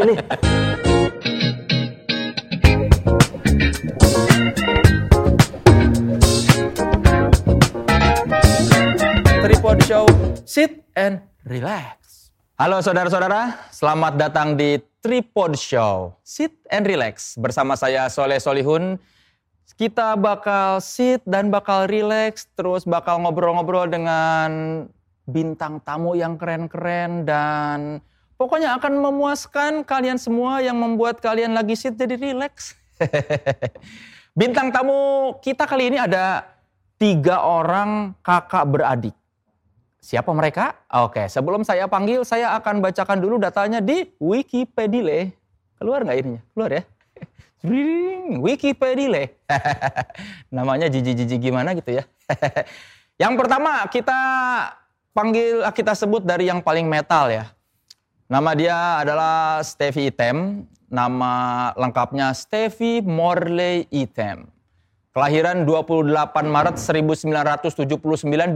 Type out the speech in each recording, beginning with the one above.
ini. Tripod Show, sit and relax. Halo saudara-saudara, selamat datang di Tripod Show, sit and relax. Bersama saya Soleh Solihun. Kita bakal sit dan bakal relax, terus bakal ngobrol-ngobrol dengan bintang tamu yang keren-keren dan pokoknya akan memuaskan kalian semua yang membuat kalian lagi sit jadi relax. Bintang tamu kita kali ini ada 3 orang kakak beradik. Siapa mereka? Oke, sebelum saya panggil, saya akan bacakan dulu datanya di Wikipedia. Keluar nggak ininya? Keluar ya. Wikipedia. Namanya jiji-jiji gimana gitu ya. Yang pertama kita sebut dari yang paling metal ya. Nama dia adalah Stevie Item. Nama lengkapnya Stevie Morley Item. Kelahiran 28 Maret 1979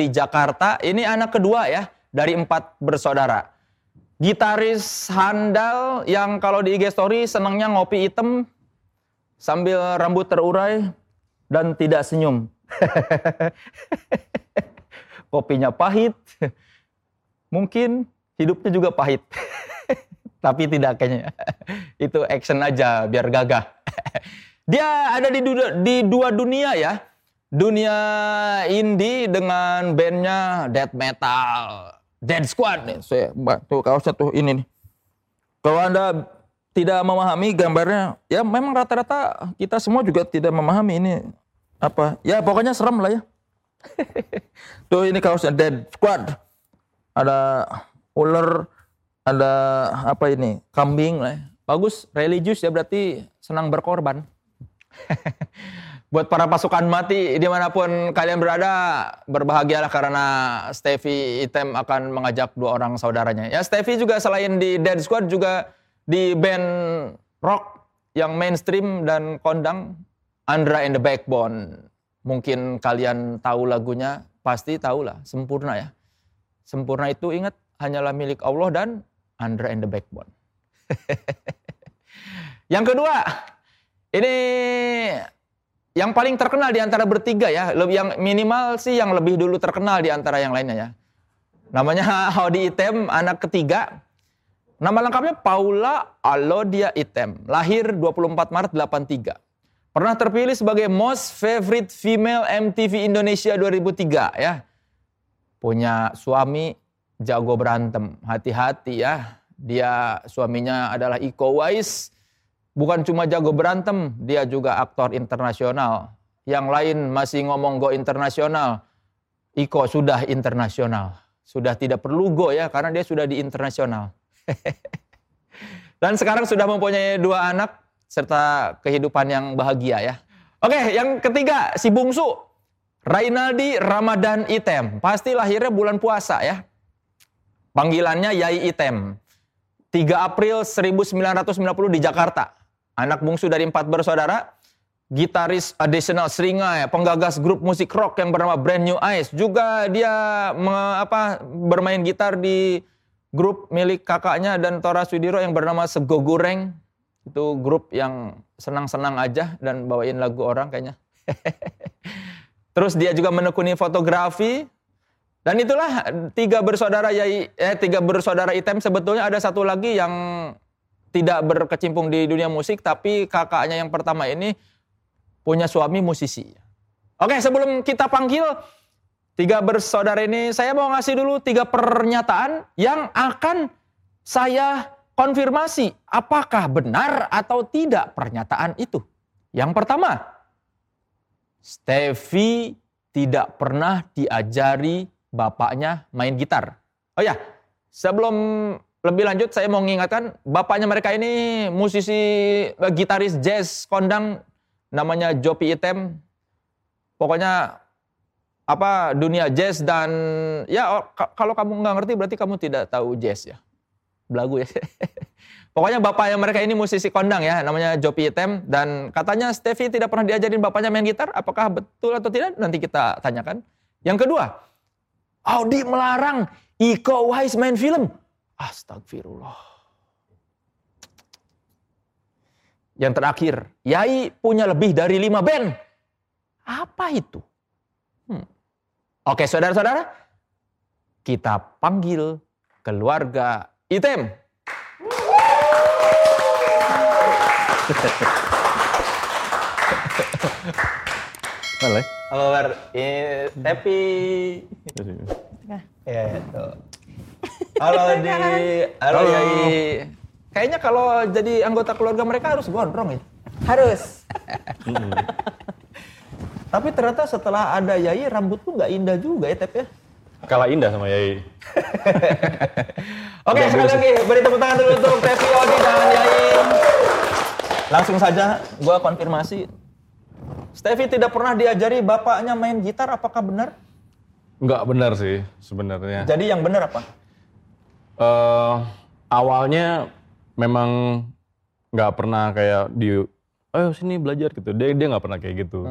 di Jakarta. Ini anak kedua ya dari 4 bersaudara. Gitaris handal yang kalau di IG story senangnya ngopi hitam sambil rambut terurai dan tidak senyum. Kopinya pahit, mungkin hidupnya juga pahit, tapi tidak kayaknya. Itu action aja biar gagah. Dia ada di 2 dunia ya, dunia indie dengan bandnya death metal, Dead Squad nih. Saya tuh kaosnya tuh ini nih. Kalau Anda tidak memahami gambarnya, ya memang rata-rata kita semua juga tidak memahami ini apa. Ya pokoknya serem lah ya. Tuh ini kaosnya Dead Squad. Ada ular, ada apa ini? Kambing lah. Bagus, religius ya berarti senang berkorban. Buat para pasukan mati dimanapun kalian berada, berbahagialah karena Stevie Item akan mengajak 2 orang saudaranya. Ya Stevie juga selain di Dead Squad juga di band rock yang mainstream dan kondang Andra and the Backbone. Mungkin kalian tahu lagunya, pasti tahu lah, Sempurna ya. Sempurna itu ingat, hanyalah milik Allah dan Andra and the Backbone. Yang kedua, ini yang paling terkenal di antara bertiga ya, yang minimal sih yang lebih dulu terkenal di antara yang lainnya ya. Namanya Howdy Item, anak ketiga. Nama lengkapnya Paula Alodia Item, lahir 24 Maret 83. Pernah terpilih sebagai Most Favorite Female MTV Indonesia 2003 ya. Punya suami jago berantem. Hati-hati ya. Dia suaminya adalah Iko Uwais. Bukan cuma jago berantem, dia juga aktor internasional. Yang lain masih ngomong go internasional. Iko sudah internasional. Sudah tidak perlu go ya karena dia sudah di internasional. Dan sekarang sudah mempunyai 2 anak. Serta kehidupan yang bahagia ya. Oke, yang ketiga, si bungsu. Rainaldi Ramadan Item. Pasti lahirnya bulan puasa ya. Panggilannya Yai Item. 3 April 1990 di Jakarta. Anak bungsu dari 4 bersaudara. Gitaris additional Seringai. Penggagas grup musik rock yang bernama Brand New Eyes. Juga dia bermain gitar di grup milik kakaknya dan Tora Swidiro yang bernama Segogureng. Itu grup yang senang-senang aja dan bawain lagu orang kayaknya. Terus dia juga menekuni fotografi. Dan itulah 3 bersaudara Item. Sebetulnya ada 1 lagi yang tidak berkecimpung di dunia musik. Tapi kakaknya yang pertama ini punya suami musisi. Oke, sebelum kita panggil 3 bersaudara ini, saya mau ngasih dulu 3 pernyataan yang akan saya konfirmasi apakah benar atau tidak pernyataan itu. Yang pertama, Stevie tidak pernah diajari bapaknya main gitar. Oh ya, sebelum lebih lanjut saya mau mengingatkan bapaknya mereka ini musisi gitaris jazz kondang namanya Jopie Item. Pokoknya dunia jazz dan ya kalau kamu nggak ngerti berarti kamu tidak tahu jazz ya. Belagu ya. Pokoknya bapaknya mereka ini musisi kondang ya, namanya Jopie Item. Dan katanya Stevie tidak pernah diajarin bapaknya main gitar. Apakah betul atau tidak? Nanti kita tanyakan. Yang kedua, Audi melarang Iko Uwais main film. Astagfirullah. Yang terakhir, Yai punya lebih dari 5 band. Apa itu? Oke, saudara-saudara, kita panggil keluarga Item. Halo. Halo, Bar. Happy. Ya, itu. Halo, Yai. Kayaknya kalau jadi anggota keluarga mereka harus gondrong ya? Harus. Tapi ternyata setelah ada Yai, rambut tuh gak indah juga ya, Tep ya? Kalah indah sama Yai. Oke, sekali lagi beri tepuk tangan dulu untuk Tepi, Odi, dan Yai. Langsung saja gue konfirmasi. Stevie tidak pernah diajari bapaknya main gitar, apakah benar? Nggak benar sih sebenarnya. Jadi yang benar apa? Awalnya memang nggak pernah kayak ayo sini belajar gitu. Dia nggak pernah kayak gitu.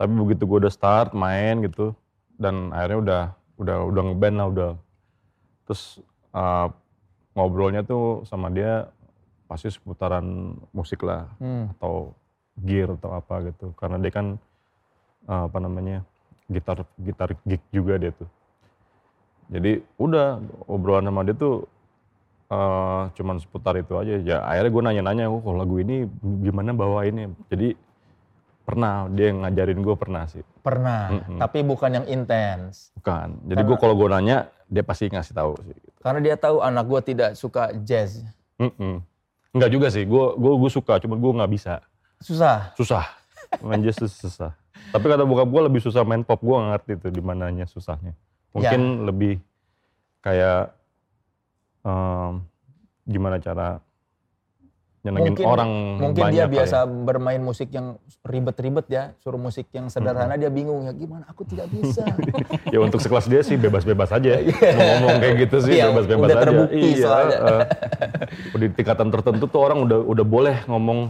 Tapi begitu gue udah start main gitu, dan akhirnya udah ngeband lah udah. Terus ngobrolnya tuh sama dia pasti seputaran musik lah atau gear atau apa gitu. Karena dia kan gitar geek juga dia tuh. Jadi udah obrolan sama dia tuh. Cuman seputar itu aja ya, akhirnya gue nanya-nanya kok lagu ini gimana bawainnya. Jadi pernah dia yang ngajarin gue pernah tapi bukan yang intens. Bukan, jadi gue kalau gue nanya dia pasti ngasih tahu sih. Karena dia tahu anak gue tidak suka jazz. Enggak juga sih, gue suka, cuman gue nggak bisa. Susah main jazz itu susah. Tapi kata bokap gue lebih susah main pop, gue nggak ngerti tuh dimananya susahnya. Mungkin lebih kayak gimana cara nyenengin orang mungkin banyak. Dia biasa bermain musik yang ribet-ribet ya, suruh musik yang sederhana dia bingung ya gimana, aku tidak bisa. Ya untuk sekelas dia sih bebas-bebas aja ngomong kayak gitu sih, bebas-bebas aja. Udah terbukti soalnya. Di tingkatan tertentu tuh orang udah boleh ngomong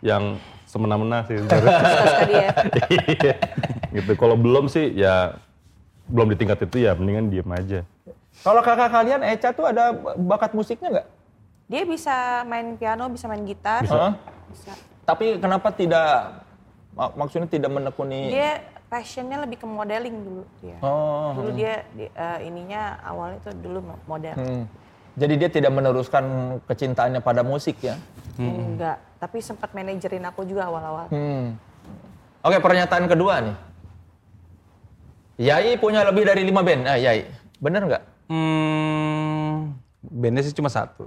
yang semena-mena sih. Gitu. Kalau belum sih ya belum di tingkat itu ya mendingan diam aja. Kalau kakak kalian Echa tuh ada bakat musiknya nggak? Dia bisa main piano, bisa main gitar. Bisa. Tapi kenapa tidak, maksudnya tidak menekuni? Dia passionnya lebih ke modeling dulu. Dulu dia ininya awalnya itu dulu model. Jadi dia tidak meneruskan kecintaannya pada musik ya? Enggak, tapi sempat manajerin aku juga awal-awal. Oke, pernyataan kedua nih. Yai punya lebih dari 5 band. Yai, bener nggak? Bandnya sih cuma 1.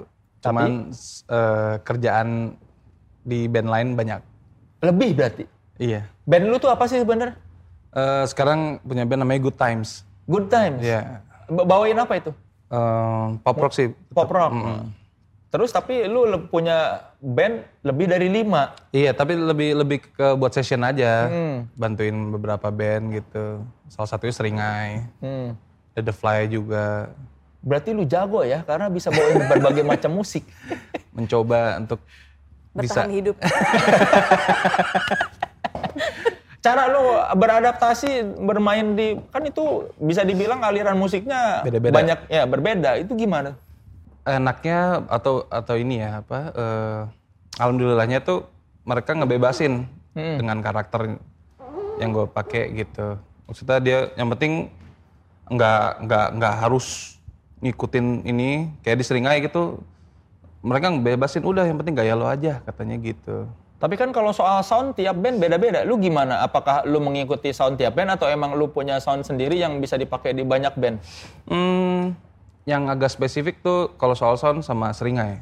Cuman kerjaan di band lain banyak. Lebih berarti? Iya. Band lu tuh apa sih sebenernya? Sekarang punya band namanya Good Times. Good Times? Iya. Bawain apa itu? Pop rock sih. Pop rock? Terus tapi lu punya band lebih dari 5? Iya, tapi lebih ke buat session aja. Bantuin beberapa band gitu. Salah satunya Seringai. The Fly juga. Berarti lu jago ya, karena bisa bawain berbagai macam musik. Mencoba untuk bertahan hidup. Cara lu beradaptasi, bermain di, kan itu bisa dibilang aliran musiknya beda-beda. Banyak ya berbeda. Itu gimana? Enaknya atau ini ya apa? Alhamdulillahnya tuh mereka ngebebasin dengan karakter yang gue pakai gitu. Maksudnya dia yang penting nggak harus ngikutin ini kayak di Seringai gitu, mereka bebasin udah yang penting gaya lo aja katanya gitu. Tapi kan kalau soal sound tiap band beda-beda, lu gimana? Apakah lu mengikuti sound tiap band atau emang lu punya sound sendiri yang bisa dipakai di banyak band? Yang agak spesifik tuh kalau soal sound sama Seringai.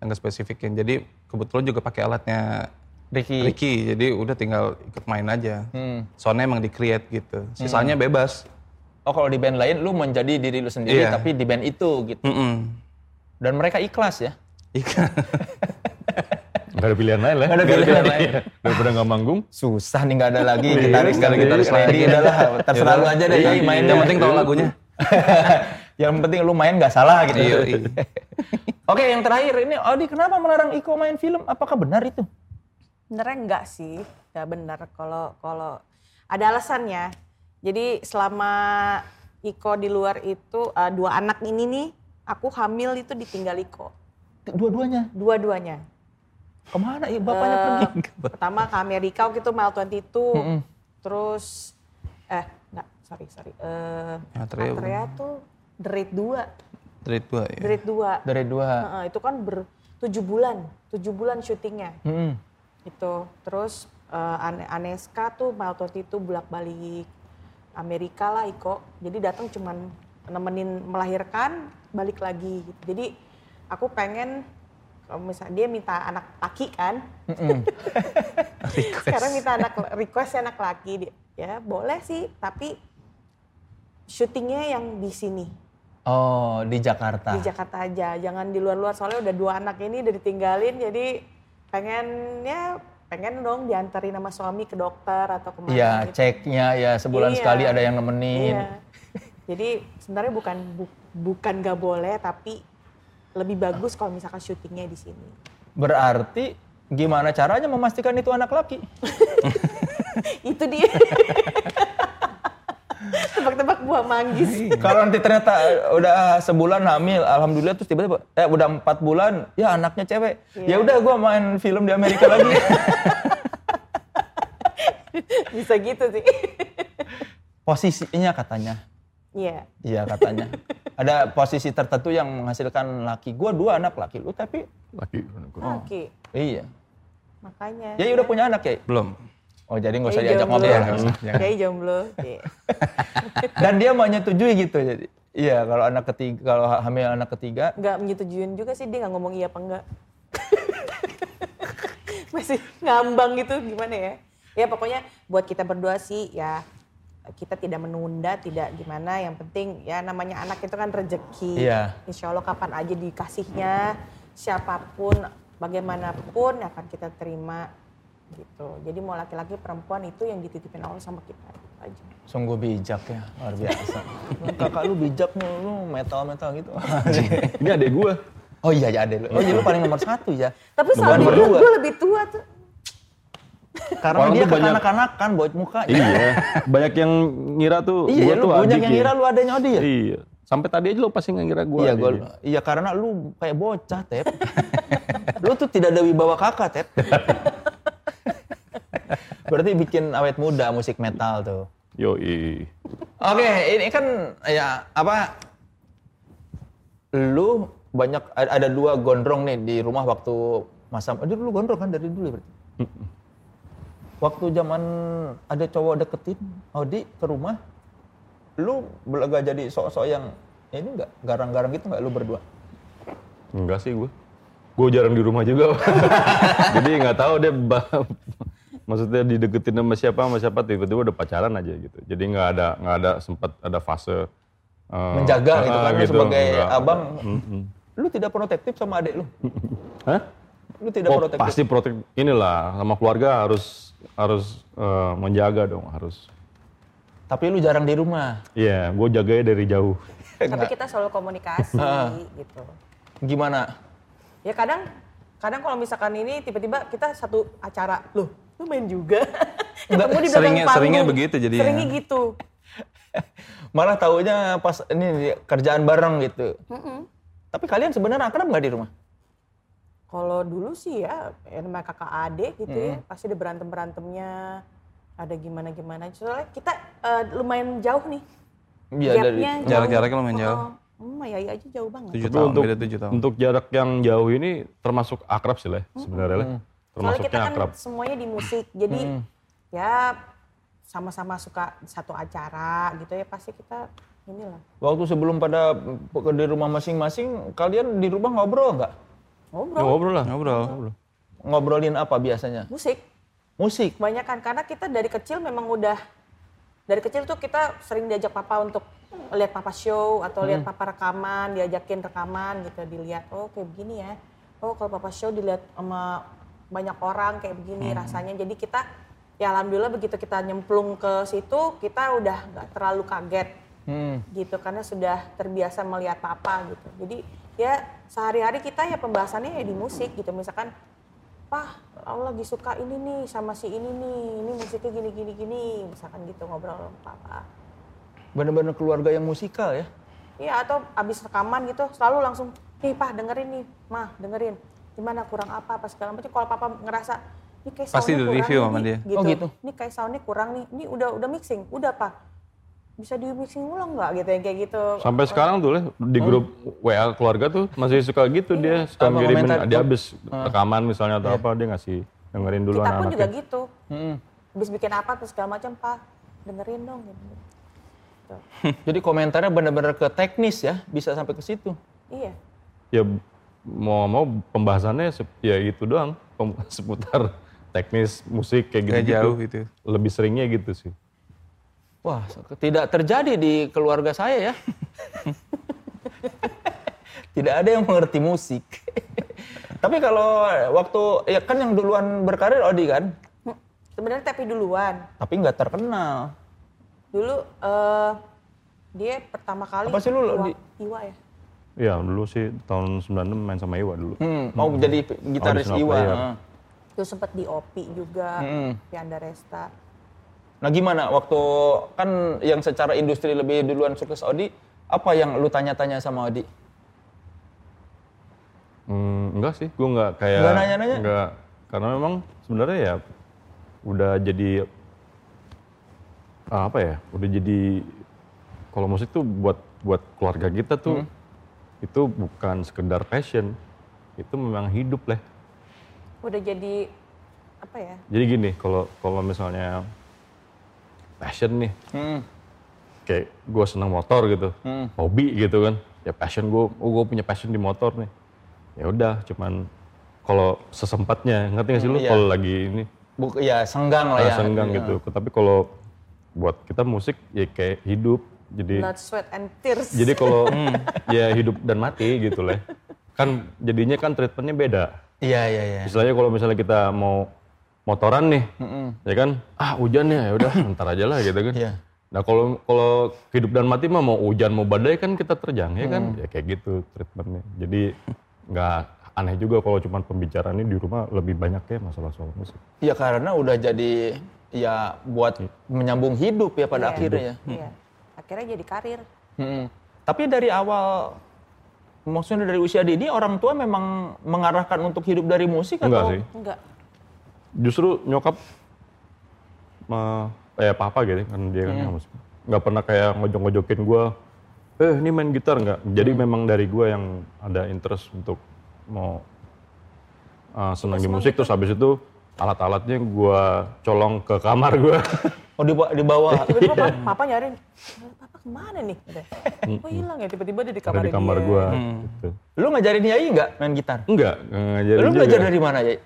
Agak spesifik yang jadi kebetulan juga pakai alatnya Ricky, jadi udah tinggal ikut main aja. Soundnya emang di create gitu, sisanya bebas. Oh, kalau di band lain lu menjadi diri lu sendiri tapi di band itu gitu. Dan mereka ikhlas ya? Ikhlas. Gak ada pilihan lain lah. Gak ada pilihan lain. Daripada gak manggung. Susah nih gak ada lagi. Gitaris lagi. Udahlah, terserah lu aja deh. Yang penting tahu lagunya. Yang penting lu main gak salah gitu. Oke, yang terakhir ini Audi kenapa melarang Iko main film? Apakah benar itu? Benernya enggak sih. Gak benar kalau ada alasannya. Jadi selama Iko di luar itu, 2 anak ini nih, aku hamil itu ditinggal Iko. Dua-duanya? Dua-duanya. Kemana ya bapaknya pergi? Pertama ke Amerika waktu itu Mile 22. Terus sorry. Atria tuh The Raid 2. The Raid 2 ya. The Raid 2. Itu kan ber 7 bulan syutingnya. Itu terus Aneska tuh Mile 22 bolak-balik Amerika lah Iko. Jadi datang cuman nemenin melahirkan, balik lagi. Jadi aku pengen misalnya dia minta anak laki kan. Sekarang minta request anak laki dia. Ya boleh sih, tapi syutingnya yang di sini. Oh, di Jakarta. Di Jakarta aja, jangan di luar-luar soalnya udah 2 anak ini udah ditinggalin, jadi pengen dong diantarin sama suami ke dokter atau kemana. Iya, gitu. Ceknya ya sebulan sekali ada yang nemenin. Iya. Jadi sebenarnya bukan gak boleh, tapi lebih bagus kalau misalkan syutingnya di sini. Berarti gimana caranya memastikan itu anak laki? Itu dia. Tebak-tebak buah manggis. Kalau nanti ternyata udah sebulan hamil, alhamdulillah, terus tiba-tiba udah 4 bulan, ya anaknya cewek. Ya udah gua main film di Amerika lagi. Bisa gitu sih. Posisinya katanya. Iya. Iya katanya. Ada posisi tertentu yang menghasilkan laki. Gua 2 anak laki lu tapi laki. Iya. Makanya. Ya udah punya anak ya? Belum. Oh jadi nggak usah diajak ngobrol. Kayak jomblo. Dan dia menyetujui gitu jadi. Iya kalau anak ketiga, kalau hamil anak ketiga. Nggak menyetujuin juga sih, dia nggak ngomong iya apa enggak. Masih ngambang gitu gimana ya. Ya pokoknya buat kita berdua sih ya kita tidak menunda, tidak gimana. Yang penting ya namanya anak itu kan rezeki. Iya. Insya Allah kapan aja dikasihnya, siapapun, bagaimanapun akan kita terima. Gitu. Jadi mau laki-laki perempuan itu yang dititipin Allah sama kita aja. Sungguh bijak ya, luar biasa. Kakak lu bijak nih, lu metal gitu. Ini adek gue. Oh iya ya adek lu. Oh jadi lu paling nomor 1 ya. Tapi soalnya gue lebih tua tuh. Karena dia kanak-kanak kan buat muka. Iya. Banyak yang ngira tuh. Iya lu banyak yang ngira lu adanya Odi ya. Iya. Sampai tadi aja lu pasti nggak ngira gue. Iya karena lu kayak bocah Tep. Lu tuh tidak ada wibawa kakak Tep. Berarti bikin awet muda musik metal tuh. Yoi. Oke, ini kan ya apa? Lu banyak ada 2 gondrong nih di rumah waktu masa. Aduh lu gondrong kan dari dulu berarti. Waktu zaman ada cowok deketin Audi ke rumah, lu gak jadi sok-sok yang ini enggak garang-garang gitu enggak lu berdua? Enggak sih gue. Gue jarang di rumah juga. Jadi enggak tahu deh maksudnya dideketin sama siapa tiba-tiba udah pacaran aja gitu. Jadi nggak ada sempat ada fase menjaga gitu kan gitu, sebagai enggak, abang. Lu tidak protektif sama adik lu? Hah? Lu tidak protektif? Pasti protektif. Inilah sama keluarga harus menjaga dong, harus. Tapi lu jarang di rumah. Iya, gua jaganya dari jauh. Tapi kita selalu komunikasi gitu. Gimana? Ya kadang kalau misalkan ini tiba-tiba kita satu acara loh. Lu main juga. Ketemu di belakang panggung. Seringnya begitu jadinya. Seringnya gitu. Malah taunya pas ini kerjaan bareng gitu. Tapi kalian sebenarnya akrab gak di rumah? Kalau dulu sih ya namanya kakak adik gitu ya. Pasti ada berantem-berantemnya. Ada gimana-gimana. Soalnya kita lumayan jauh nih. Iya dari jarak-jaraknya lumayan jauh. Yai aja jauh banget. 7 tahun, beda 7 tahun. Untuk jarak yang jauh ini termasuk akrab sih lah sebenarnya lah. Soalnya kita kan semuanya di musik, jadi ya sama-sama suka satu acara gitu ya pasti kita inilah. Waktu sebelum pada di rumah masing-masing, kalian di rumah ngobrol nggak? Ngobrol. Ngobrolin apa biasanya? Musik. Kebanyakan karena kita dari kecil memang udah tuh kita sering diajak papa untuk lihat papa show atau lihat papa rekaman, diajakin rekaman gitu dilihat. Oh kayak begini ya. Oh kalau papa show dilihat sama banyak orang kayak begini rasanya. Jadi kita ya alhamdulillah begitu kita nyemplung ke situ kita udah nggak terlalu kaget gitu karena sudah terbiasa melihat papa gitu. Jadi ya sehari-hari kita ya pembahasannya ya di musik gitu. Misalkan Pah, aku lagi suka ini nih sama si ini nih. Ini musiknya gini-gini. Misalkan gitu ngobrol sama papa. Bener-bener keluarga yang musikal ya? Iya atau abis rekaman gitu selalu langsung nih Pah dengerin nih, Mah dengerin. gimana kurang apa segala macam. Kalau papa ngerasa ini kayak pasti di review sama dia. Gitu. Oh gitu. Ini kayak soundnya kurang nih. Ini udah mixing. Udah pak. Bisa di mixing ulang nggak gitu yang kayak gitu. Sampai sekarang tuh di grup WA keluarga tuh masih suka gitu dia. Suka ngirimin dia habis rekaman misalnya atau apa dia ngasih dengerin dulu anak-anak. Kita pun juga gitu. Habis bikin apa terus segala macam pak. Dengerin dong gitu. Jadi komentarnya benar-benar ke teknis ya, bisa sampai ke situ. Iya. Ya mau pembahasannya ya itu doang, seputar teknis musik kayak gitu-gitu. Jauh gitu. Lebih seringnya gitu sih. Wah, tidak terjadi di keluarga saya ya. Tidak ada yang mengerti musik. Tapi kalau waktu ya kan yang duluan berkarir Odi kan? Sebenarnya tapi duluan. Tapi nggak terkenal. Dulu dia pertama kali Iwa ya? Iya dulu sih tahun 96 main sama Iwa dulu. Jadi gitaris Iwa. Iya. Terus sempat di OPI juga, Pianda Resta. Nah gimana waktu kan yang secara industri lebih duluan sukses Odi, apa yang lu tanya-tanya sama Odi? Enggak sih, gue nggak kayak. Nggak nanya-nanya? Enggak, karena memang sebenarnya ya udah jadi udah jadi kalau musik tuh buat keluarga kita tuh itu bukan sekedar passion, itu memang hidup lah. Udah jadi apa ya? Jadi gini, kalau misalnya passion nih, kayak gue seneng motor gitu, hobi gitu kan, ya passion gue punya passion di motor nih, ya udah cuman kalau sesempatnya, ngerti nggak sih lu kalau lagi ini? Ya senggang lah ya. Senggang gitu, tapi kalau buat kita musik ya kayak hidup, jadi blood, sweat and tears. Jadi kalau ya hidup dan mati gitu lah. Kan jadinya kan treatmentnya beda. Iya. Misalnya kalau misalnya kita mau motoran nih, ya kan, hujan ya udah ntar aja lah gitu kan. Yeah. Nah kalau hidup dan mati mah mau hujan mau badai kan kita terjang ya kan, ya kayak gitu treatmentnya. Jadi nggak aneh juga kalau cuma pembicaraannya di rumah lebih banyak ya masalah soal musik. Iya karena udah jadi ya buat menyambung hidup ya pada akhirnya. Iya. Akhirnya jadi karir. Tapi dari awal, maksudnya dari usia Didi orang tua memang mengarahkan untuk hidup dari musik atau? Enggak sih. Enggak. Justru nyokap, papa gitu kan dia kan musik. Nggak pernah kayak ngojok-ngojokin gue, ini main gitar nggak. Jadi memang dari gue yang ada interest untuk mau senang di musik, terus habis itu alat-alatnya gue colong ke kamar gue. Oh dibawa? Tiba-tiba papa nyariin, papa kemana nih? Kok hilang ya tiba-tiba dia di kamar dia. Di kamar gue. Gitu. Lu ngajarin Yai nggak main gitar? Enggak, ngajarin. Lu belajar dari mana Yai?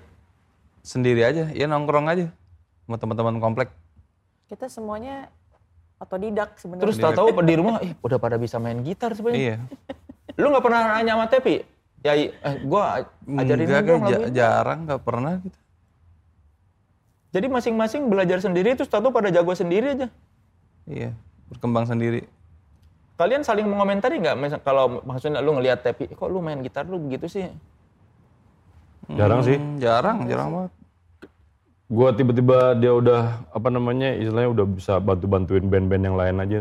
Sendiri aja, ya nongkrong aja sama teman-teman komplek. Kita semuanya otodidak sebenarnya. Terus tahu-tahu di rumah, udah pada bisa main gitar sebenarnya. Iya. Lu nggak pernah nanya sama Tepi? Yai, gue ajarin dong lagunya. Jarang, nggak pernah gitu. Jadi masing-masing belajar sendiri, terus tahu pada jago sendiri aja. Iya, berkembang sendiri. Kalian saling mengomentari nggak? Kalau maksudnya lu ngelihat Tepi, kok lu main gitar lu begitu sih? Jarang sih. Jarang banget. Gue tiba-tiba dia udah, istilahnya udah bisa bantu-bantuin band-band yang lain aja.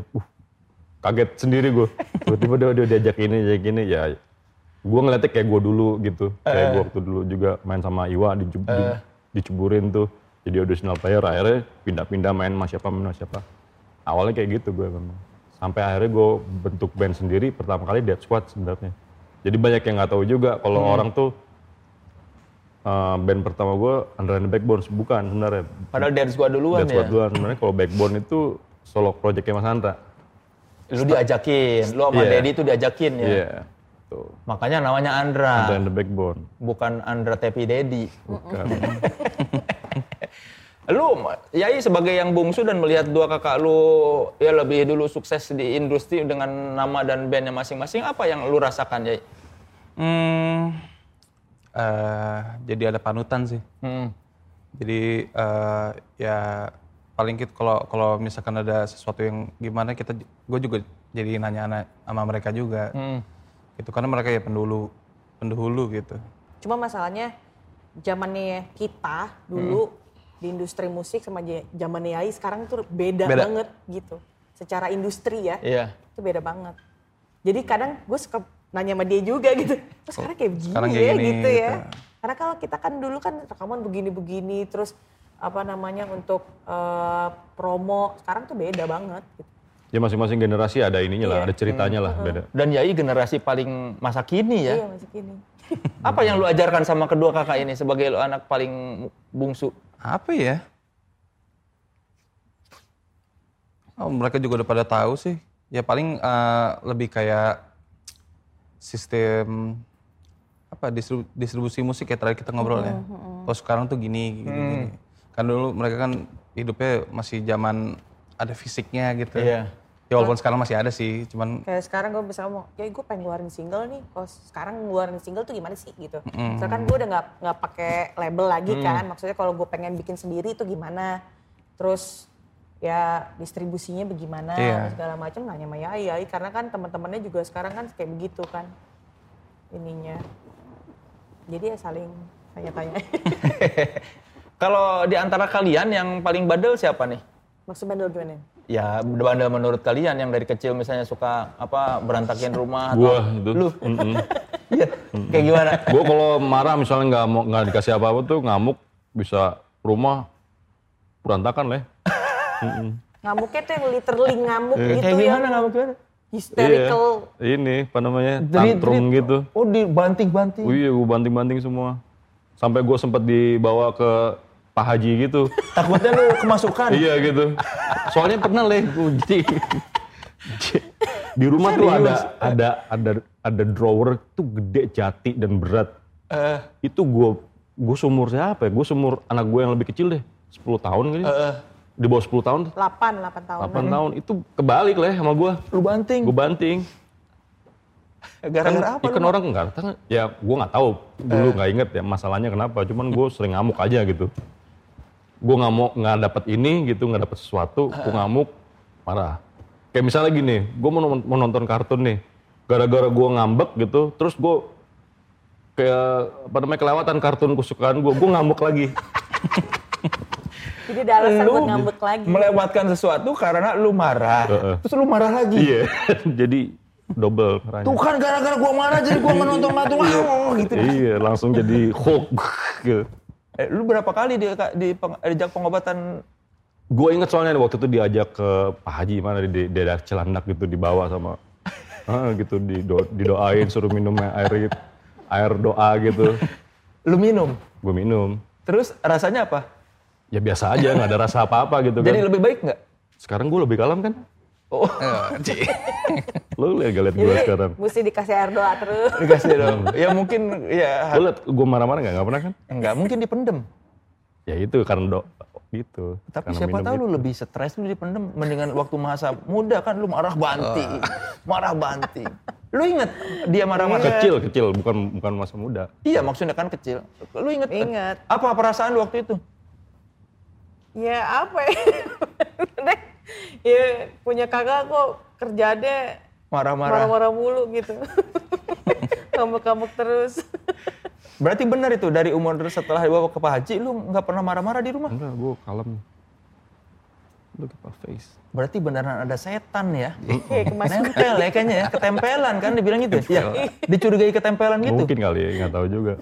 Kaget sendiri gue. Tiba-tiba dia diajak ini, ya. Gue ngeliatnya kayak gue dulu gitu. Kayak gue waktu dulu juga main sama Iwa, diceburin tuh. Jadi auditional player, akhirnya pindah-pindah main sama siapa. Awalnya kayak gitu gue memang. Sampai akhirnya gue bentuk band sendiri, pertama kali Dead Squad sebenarnya. Jadi banyak yang gak tahu juga kalau orang tuh band pertama gue Andra and the Backbone, bukan sebenarnya. Padahal Dead Squad duluan ya? Dead Squad duluan, sebenarnya kalau Backbone itu solo projectnya Mas Andra. Lu diajakin, lu sama Daddy itu diajakin ya? Iya. Makanya namanya Andra. Andra and the Backbone. Bukan Andra Tepi Dedi. Bukan. Lu, Yai sebagai yang bungsu dan melihat dua kakak lu ya lebih dulu sukses di industri dengan nama dan bandnya masing-masing, apa yang lu rasakan Yai? Jadi ada panutan sih. Jadi ya paling kalau misalkan ada sesuatu yang gimana gue juga jadi nanya sama mereka juga. Itu karena mereka ya pendahulu gitu. Cuma masalahnya zamannya kita dulu di industri musik sama zamannya Yai sekarang tuh beda banget gitu. Secara industri ya. Itu beda banget. Jadi kadang gue suka nanya sama dia juga gitu. Terus sekarang kayak begini, sekarang kayak gini, gitu ya. Gitu. Karena kalau kita kan dulu kan rekaman begini-begini, terus apa namanya untuk promo, sekarang tuh beda banget. Gitu. Ya masing-masing generasi ada ininya lah, ada ceritanya lah, beda. Dan Yai generasi paling masa kini ya. Iya, masa kini. Apa yang lu ajarkan sama kedua kakak ini sebagai lu anak paling bungsu? Apa ya? Oh, mereka juga udah pada tahu sih. Ya paling lebih kayak sistem apa distribusi musik ya, terakhir kita ngobrol ya. Kalau sekarang tuh gini, gini. Kan dulu mereka kan hidupnya masih zaman ada fisiknya gitu. Iya. Ya walaupun sekarang masih ada sih, cuman kayak sekarang gue bisa ngomong, ya gue pengen ngeluarin single nih. Kalau sekarang ngeluarin single tuh gimana sih gitu. Misalkan gue udah nggak pakai label lagi kan. Maksudnya kalau gue pengen bikin sendiri itu gimana. Terus ya distribusinya bagaimana, segala macam nanya sama Yai, karena kan teman-temannya juga sekarang kan kayak begitu kan ininya. Jadi ya saling tanya-tanya. Kalau di antara kalian yang paling bandel siapa nih? Maksud bandel gimana? Ya bandel menurut kalian yang dari kecil misalnya suka apa berantakin rumah. Gua atau itu. Lu? Iya. Kayak gimana? Gua kalau marah misalnya nggak dikasih apa-apa tuh ngamuk, bisa rumah berantakan lah. Ngamuknya tuh yang literally ngamuk gitu ya. Gimana ngamuknya? Hysterical. Iya. Ini apa namanya? Tantrum gitu. Oh dibanting-banting. Oh iya gue banting-banting semua. Sampai gue sempet dibawa ke Pak Haji gitu. Takutnya lu kemasukan. Iya gitu. Soalnya pernah leh kunci. Di rumah tuh ada drawer tuh gede jati dan berat. Itu gue seumur siapa ya? Gue seumur anak gue yang lebih kecil deh. 10 tahun kayaknya. Di bawah 10 tahun. 8 tahun. Itu kebalik lah sama gue. Lu banting? Gue banting. Gara-gara apa? Ikan orang enggak, ya gue gak tahu dulu gak inget ya masalahnya kenapa. Cuman gue sering ngamuk aja gitu. Gue ngamuk gak dapet ini gitu, gak dapet sesuatu. Gue ngamuk, marah. Kayak misalnya gini, gue mau nonton kartun nih. Gara-gara gue ngambek gitu, terus gue kayak apa namanya kelewatan kartun kesukaan gue ngamuk lagi. Jadi ada alasan buat ngambek lagi. Melewatkan sesuatu karena lu marah. Terus lu marah lagi. Iya, jadi double. Tuh kan gara-gara gua marah jadi gua menonton-nonton gitu. Iya, langsung jadi hook gitu. Lu berapa kali diajak pengobatan? Gua inget soalnya waktu itu diajak ke Pak Haji mana di daerah Cilandak gitu dibawa sama gitu didoain suruh minum air doa gitu. Lu minum? Gua minum. Terus rasanya apa? Ya biasa aja, nggak ada rasa apa-apa gitu kan. Jadi lebih baik nggak? Sekarang gua lebih kalem kan? Oh, lu lihat gue sekarang. Mesti dikasih air doa terus. Dikasih dong. Ya mungkin ya. Lu liat gue marah-marah nggak pernah kan? Enggak, mungkin dipendem. Ya itu karena doa gitu. Tapi siapa tahu gitu. Lu lebih stres lu dipendem. Mendingan waktu masa muda kan lu marah banting. Lu inget dia marah-marah? Kecil, bukan masa muda. Iya maksudnya kan kecil. Lu inget. Apa perasaan lu waktu itu? Ya apa? Ya punya kakak kok kerjaannya marah-marah mulu gitu. Ngambek-ngambek terus. Berarti benar itu dari umur setelah dibawa ke Pak Haji lu gak pernah marah-marah di rumah? Enggak, gue kalem. Look at my face. Berarti beneran ada setan ya? Nempel ya kayaknya ya, ketempelan kan dibilang gitu ya? Dicurigai ketempelan gitu? Mungkin kali ya, gak tahu juga.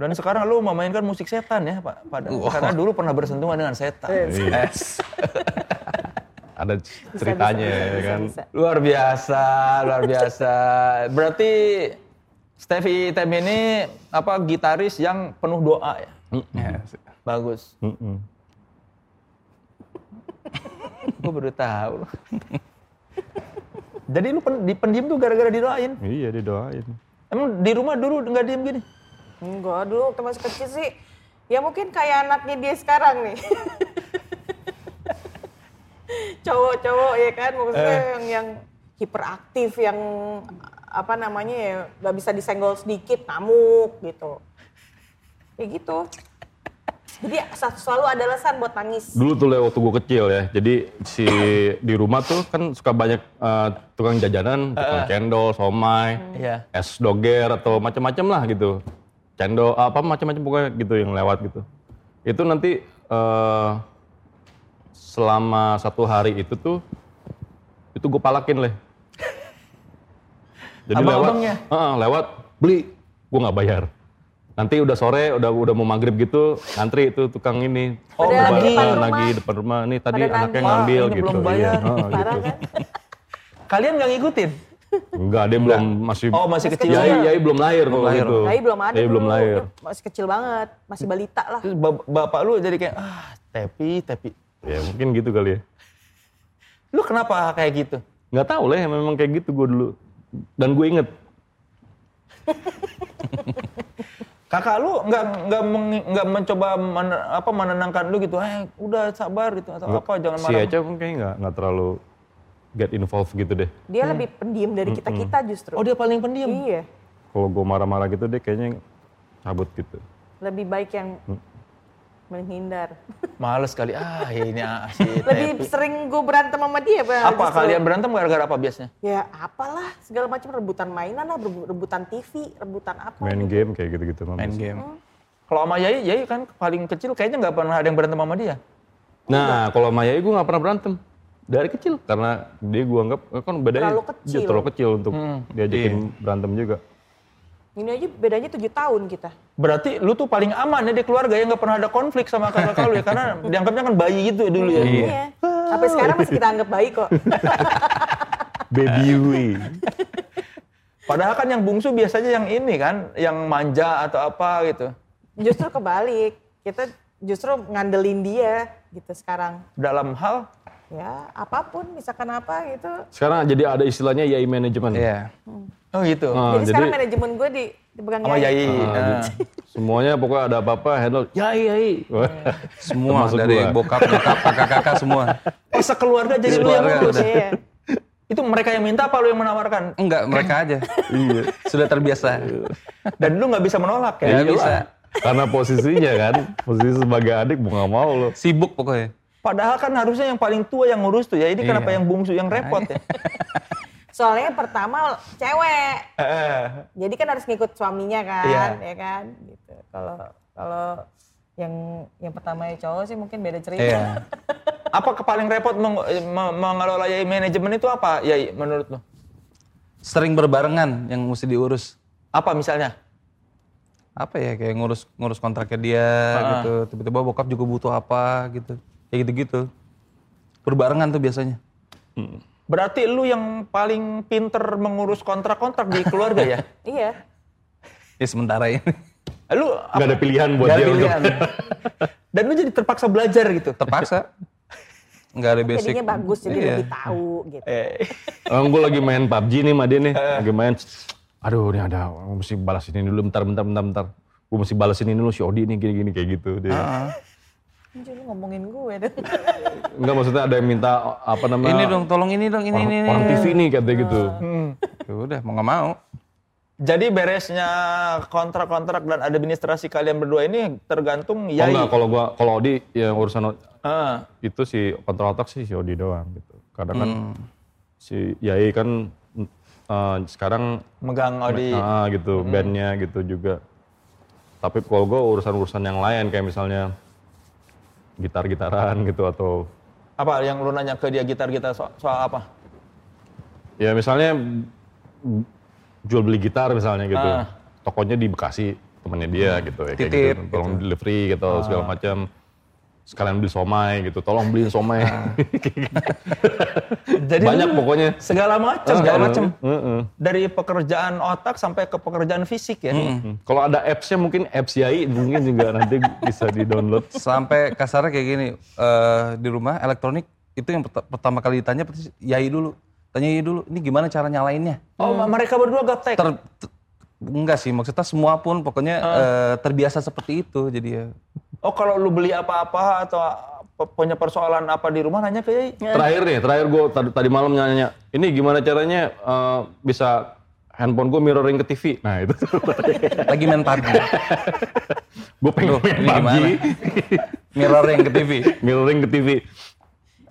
Dan sekarang lu memainkan musik setan ya Pak? Karena dulu pernah bersentuhan dengan setan. Yes. Ada ceritanya bisa, kan. Bisa. Luar biasa. Berarti Stevie Item ini apa gitaris yang penuh doa ya? Bagus. Gue baru tahu. Jadi lu dipendiem tuh gara-gara didoain? Iya didoain. Emang di rumah dulu nggak diem gini? Enggak dulu waktu masih kecil sih. Ya mungkin kayak anaknya dia sekarang nih. Cowok-cowok ya kan maksudnya yang hiperaktif yang apa namanya ya nggak bisa disenggol sedikit ngamuk gitu kayak gitu. Jadi selalu ada alasan buat nangis. Dulu tuh waktu gue kecil ya jadi di rumah tuh kan suka banyak tukang jajanan, tukang cendol, somai, es doger atau macam-macam lah gitu, cendol apa macam-macam pokoknya gitu yang lewat gitu. Itu nanti selama satu hari itu gue palakin leh. Jadi lewat beli, gue nggak bayar. Nanti udah sore, udah mau maghrib gitu, ngantri itu tukang ini. Oh, nagih depan rumah. Nih tadi anaknya ngambil gitu. Belum bayar. Iya. Gitu. Kalian nggak ngikutin? Enggak, dia belum masih kecil. Yai belum lahir kalau gitu. Yai belum ada. Yai belum lahir. Masih kecil banget, masih balita lah. Terus bapak lu jadi kayak tepi. Ya mungkin gitu kali ya. Lu kenapa kayak gitu? Enggak tahu lah, memang kayak gitu gue dulu. Dan gue inget. Kakak lu enggak mencoba menenangkan lu gitu. Udah sabar gitu atau apa, jangan marah. Si Aca mungkin enggak terlalu get involved gitu deh. Dia lebih pendiam dari kita-kita justru. Oh, dia paling pendiam? Iya. Kalau gue marah-marah gitu deh kayaknya cabut gitu. Lebih baik yang menghindar. Males kali. Ini si lebih sering gue berantem sama dia. Apa kalian berantem gara-gara apa biasanya? Ya apalah, segala macam rebutan mainan lah, rebutan TV, rebutan apa. Main game kayak gitu-gitu. Main game. Kalau sama Yai kan paling kecil kayaknya gak pernah ada yang berantem sama dia. Nah, kalau sama Yai gue gak pernah berantem. Dari kecil, karena dia gue anggap kan bedanya terlalu kecil untuk diajakin berantem juga. Ini aja bedanya 7 tahun kita. Berarti lu tuh paling aman ya di keluarga yang gak pernah ada konflik sama kakak lu ya, karena dianggapnya kan bayi gitu dulu ya. Iya. Sampai sekarang masih kita anggap bayi kok. Baby we. Padahal kan yang bungsu biasanya yang ini kan, yang manja atau apa gitu. Justru kebalik, kita justru ngandelin dia gitu sekarang. Dalam hal? Ya, apapun, misalkan apa gitu. Sekarang jadi ada istilahnya Yai manajemen. Iya. Oh gitu. Jadi sekarang manajemen gue dipegang sama Yai. Semuanya pokoknya ada apa-apa handle Yai. Semua dari bokap, nyokap, kakak-kakak semua. Oh, sekeluarga jadi lu yang ngurus. Itu mereka yang minta apa lu yang menawarkan? Enggak, mereka aja. Iya. Sudah terbiasa. Dan lu enggak bisa menolak ya? Enggak bisa. Karena posisinya kan, posisi sebagai adik gua enggak mau lu. Sibuk pokoknya. Padahal kan harusnya yang paling tua yang ngurus tuh ya, ini kenapa yang bungsu yang repot ya? Soalnya pertama cewek, jadi kan harus ngikut suaminya kan, ya kan? Gitu. Kalau yang pertama cowok sih mungkin beda cerita. Yeah. Apa paling repot mengelola Yai manajemen itu apa, Yai, menurut lo? Sering berbarengan yang mesti diurus. Apa misalnya? Apa ya, kayak ngurus kontraknya dia gitu, tiba-tiba bokap juga butuh apa gitu. Ya gitu-gitu. Berbarengan tuh biasanya. Berarti lu yang paling pinter mengurus kontrak-kontrak di keluarga ya? Iya. Ya sementara ini. Lu gak ada pilihan buat dia untuk. Dan lu jadi terpaksa belajar gitu? Terpaksa. Gak ada basic. Jadinya bagus, jadi lebih tahu gitu. Gue lagi main PUBG nih sama dia nih. Lagi main. Aduh ini ada, mesti balas ini dulu bentar. Gue mesti balas ini dulu si Odi nih gini-gini kayak gitu dia. Jadi ngomongin gue deh. Enggak, maksudnya ada yang minta apa namanya? Ini dong, tolong ini dong, ini. Orang TV nih katanya gitu. Udah, mau nggak mau. Jadi beresnya kontrak-kontrak dan administrasi kalian berdua ini tergantung Yai. Enggak, kalau Odi yang urusan itu si kontrak sih si Odi doang gitu. Kadang kan si Yai kan sekarang megang Odi. Gitu, bandnya gitu juga. Tapi kalau gue urusan-urusan yang lain kayak misalnya gitar-gitaran gitu atau... Apa yang lu nanya ke dia gitar-gitar soal apa? Ya misalnya jual beli gitar misalnya gitu. Tokonya di Bekasi, temannya dia gitu. Ya, kayak gitu. Tolong delivery gitu segala macam. Sekalian beli somai gitu, tolong beliin somai. Jadi banyak pokoknya. Segala macam. Dari pekerjaan otak sampai ke pekerjaan fisik ya. Kalau ada apps-nya mungkin apps Yai mungkin juga nanti bisa di-download. Sampai kasarnya kayak gini, di rumah elektronik itu yang pertama kali ditanya Yai dulu. Tanya Yai dulu, ini gimana cara nyalainnya? Oh, mereka berdua gaptek? Enggak sih, maksudnya semua pun pokoknya terbiasa seperti itu jadi ya. Oh, kalau lu beli apa-apa atau punya persoalan apa di rumah nanya ke Yai. Terakhir gue tadi malam nanya, ini gimana caranya bisa handphone gue mirroring ke TV. Nah itu. Lagi main PUBG. Gue pengen main PUBG. Mirroring ke TV.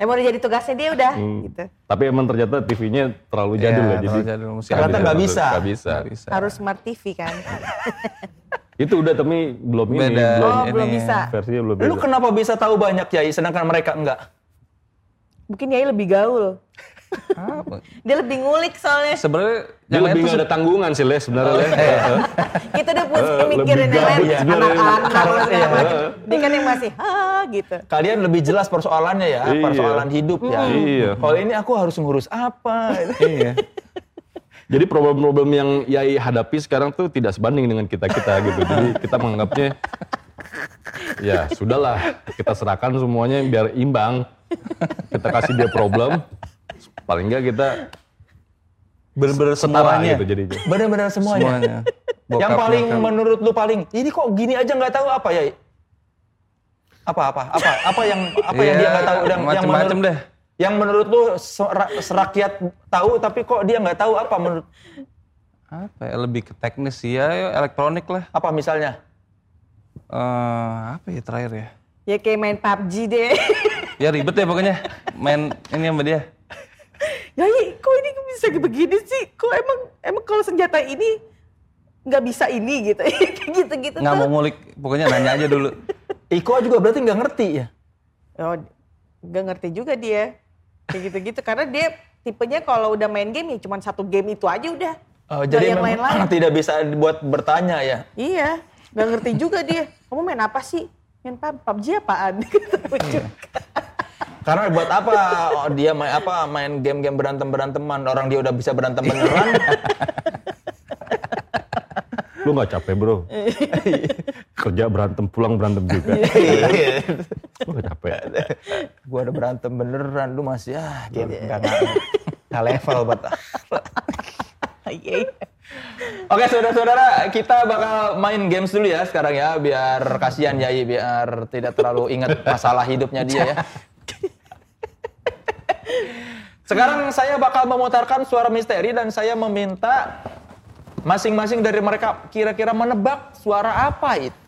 Emang udah jadi tugasnya dia udah gitu. Tapi emang ternyata TV-nya terlalu jadul lah. Jadi ternyata gak bisa. Harus smart TV kan. Itu udah tapi belum ini. Belum bisa. Versinya belum beda. Lu kenapa bisa tahu banyak Yai sedangkan mereka enggak? Mungkin Yai lebih gaul. Dia lebih ngulik soalnya. Sebenarnya dia lebih nggak ada tanggungan sih, Les, sebenarnya. Kita udah pusing mikirin anak-anak. Dia kan yang masih gitu. Kalian lebih jelas persoalannya ya, persoalan hidup ya. Kalau ini aku harus ngurus apa? Jadi problem-problem yang Yai hadapi sekarang tuh tidak sebanding dengan kita-kita gitu. Jadi kita menganggapnya ya sudahlah, kita serahkan semuanya biar imbang. Kita kasih dia problem. Paling enggak kita bener-bener semuanya gitu jadinya. Bener-bener semuanya. Yang paling menurut lu paling ini kok gini aja nggak tahu apa ya? Apa yang dia nggak tahu dan macam-macam deh. Yang menurut lu serakyat tahu tapi kok dia nggak tahu apa menurut? Apa ya, lebih ke teknis sih ya, elektronik lah. Apa misalnya? Apa ya terakhir ya? Ya kayak main PUBG deh. Ya ribet ya pokoknya main ini sama dia. Yai, kok ini bisa begini sih? Kok emang kalau senjata ini nggak bisa ini gitu, gitu-gitu. Nggak mau ngulik, pokoknya nanya aja dulu. Iko juga berarti nggak ngerti ya? Oh, nggak ngerti juga dia, kayak gitu-gitu. Karena dia tipenya kalau udah main game ya cuma satu game itu aja udah. Oh, jadi yang memang tidak bisa buat bertanya ya? Iya, nggak ngerti juga dia. Kamu main apa sih? Main PUBG apaan? Gitu. Karena buat apa dia main game-game beranteman, orang dia udah bisa berantem beneran. Lu nggak capek bro? Kerja berantem pulang berantem juga. Lu nggak capek? Gua udah berantem beneran, lu masih game nggak level buat. Oke saudara-saudara, kita bakal main games dulu ya sekarang ya, biar kasihan Yai, biar tidak terlalu ingat masalah hidupnya dia ya. Sekarang saya bakal memutarkan suara misteri dan saya meminta masing-masing dari mereka kira-kira menebak suara apa itu.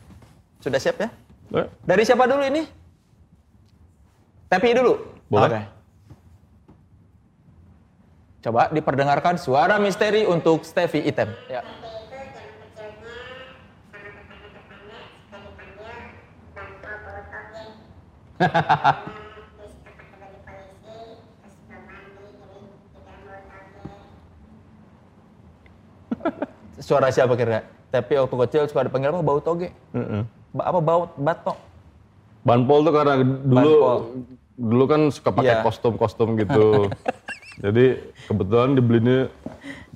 Sudah siap ya? Dari siapa dulu ini? Tepi dulu. Boleh. Okay. Coba diperdengarkan suara misteri untuk Stevie Item. Ya. Suara siapa kira? Tapi waktu kecil suka dipanggil apa? Bau toge? Apa bau batok? Banpol tuh karena dulu kan suka pakai kostum-kostum gitu. Jadi kebetulan dibelinya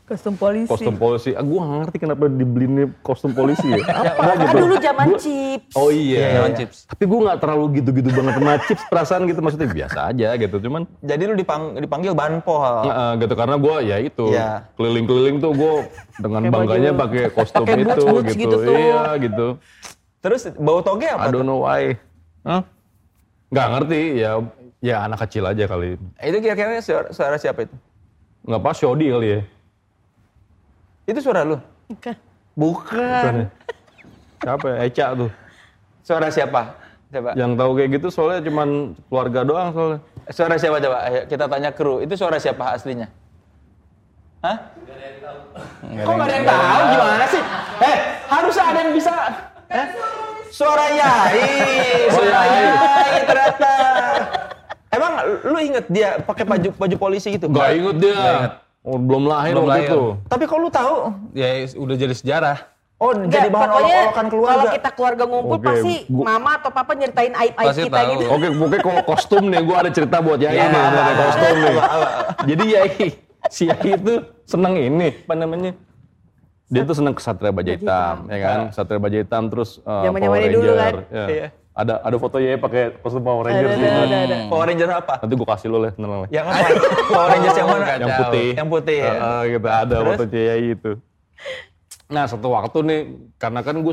kostum polisi. Gue nggak ngerti kenapa dibelinya kostum polisi ya. Apa? Gitu. Dulu zaman chips. Oh iya, zaman chips. Tapi gue nggak terlalu gitu-gitu banget sama chips, perasaan gitu, maksudnya biasa aja gitu. Cuman jadi lu dipanggil Banpol. Gitu karena gue ya itu keliling-keliling tuh gue dengan bangganya pakai kostum itu gitu. Iya gitu. Terus bau toge apa? I don't know why. Nggak ngerti ya anak kecil aja kali. Itu kira-kira suara siapa itu? Nggak pas Shodi kali ya. Itu suara lu? Bukan. Siapa ya? Eca tuh. Suara siapa? Coba. Yang tahu kayak gitu soalnya cuman keluarga doang soalnya. Suara siapa coba? Ayo kita tanya kru. Itu suara siapa aslinya? Hah? Gak ada yang tahu. Kok gak ada yang tahu? Gimana sih? Harusnya ada yang bisa. Suara Yai. Suara Yai ternyata. Emang lu inget dia pakai baju polisi gitu? Gak inget dia. Gak inget. Oh, belum lahir waktu itu. Tapi kalau lu tahu, ya udah jadi sejarah. Oh, jadi bahan olok-olokan keluarga. Kalau kita keluarga ngumpul pasti mama atau papa nyeritain aib-aib kita tahu. Gitu. Oke, kalau kostum nih gue ada cerita buat Yai nih, ada kostum nih. Jadi Yai, si Yai itu seneng ini, apa namanya? Dia tuh seneng Kesatria Baja Hitam, ya kan? Kesatria Baja Hitam terus Power Ranger. Iya. Ada foto Yai pakai kostum Power Rangers gitu. Power Rangers apa? Nanti gue kasih lu, Les, tenang lah. Yang apa? Power Rangers yang mana? Yang putih. Gitu, ada foto Yai itu. Nah, satu waktu nih karena kan gue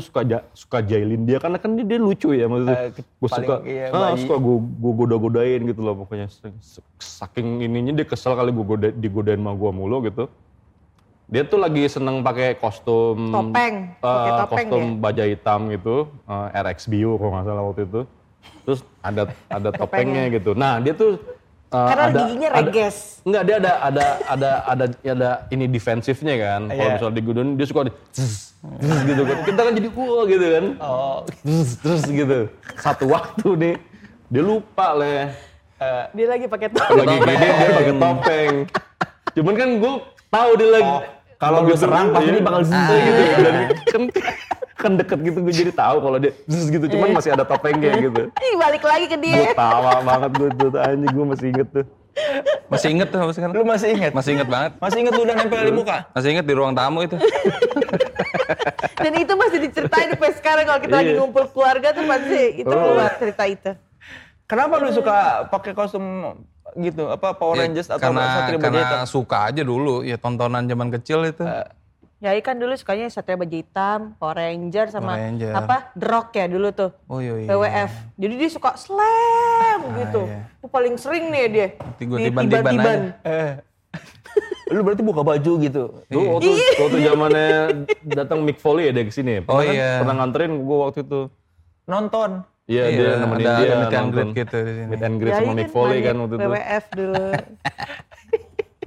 suka jailin dia karena kan dia lucu ya maksudnya. Gue suka gue goda-godain gitu loh pokoknya. Saking ininya dia kesel kali gue digodain sama gue mulu gitu. Dia tuh lagi seneng pakai kostum topeng, kostum baja hitam gitu, RX Bio kalau nggak salah waktu itu. Terus ada topengnya gitu. Nah dia tuh karena giginya reges. Enggak dia ada ini defensifnya kan. Kalau misalnya digunain dia suka gitu kan. Kita kan jadi cool gitu kan. Terus gitu. Satu waktu nih dia lupa leh. Dia lagi pakai topeng. Lagi gede dia pakai topeng. Cuman kan gue tahu dia lagi kalau gue serang pasti dia bakal zzz gitu. Dan kan deket gitu gue jadi tahu kalau dia zzz gitu. Cuman masih ada topengnya gitu. Ih, balik lagi ke dia. Gue tawa banget gue tuh anjing, gue masih inget tuh. Masih inget tuh sampai sekarang. Lu masih inget? Masih inget banget. Masih inget udah nempel di muka? Masih inget di ruang tamu itu. Dan itu masih diceritain sampai sekarang kalau kita lagi ngumpul keluarga tuh pasti itu keluar cerita itu. Kenapa lu suka pakai kostum gitu? Apa Power Rangers atau Kesatria Baja Hitam? Karena suka aja dulu ya tontonan zaman kecil itu. Ya kan dulu sukanya Kesatria Baja Hitam, Power Ranger sama apa The Rock ya dulu tuh. Oh iya. WWF. Jadi dia suka slam gitu. Itu paling sering nih dia. Tiba-tiba. Lu berarti buka baju gitu. Lu waktu zamannya datang Mick Foley ya dia ke sini. Oh iya. Pernah nganterin gua waktu itu. Nonton. Iya, dia nemenin dia nonton gitu di sini. Meet and greet sama Mick Foley kan waktu itu. WWF dulu.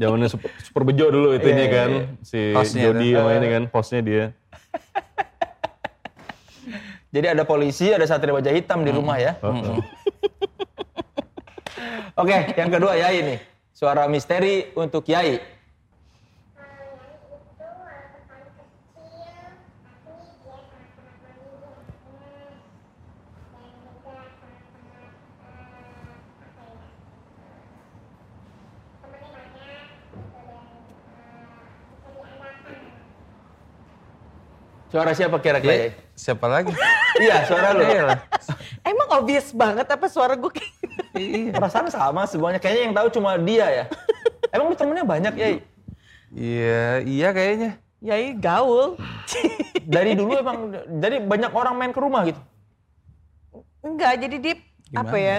Jamannya super bejo dulu itunya kan. Si Jody sama ini kan, hostnya dia. Jadi ada polisi, ada Kesatria Baja Hitam di rumah ya. Oke, yang kedua Yai nih. Suara misteri untuk Yai. Suara siapa kira-kira? Siapa lagi? Iya, suara lu. Emang obvious banget apa suara gue kayak gitu? Perasaan sama semuanya, kayaknya yang tahu cuma dia ya. Emang lu temennya banyak ya? Iya kayaknya. Yai gaul. Dari dulu emang, jadi banyak orang main ke rumah gitu? Enggak, jadi dia apa ya,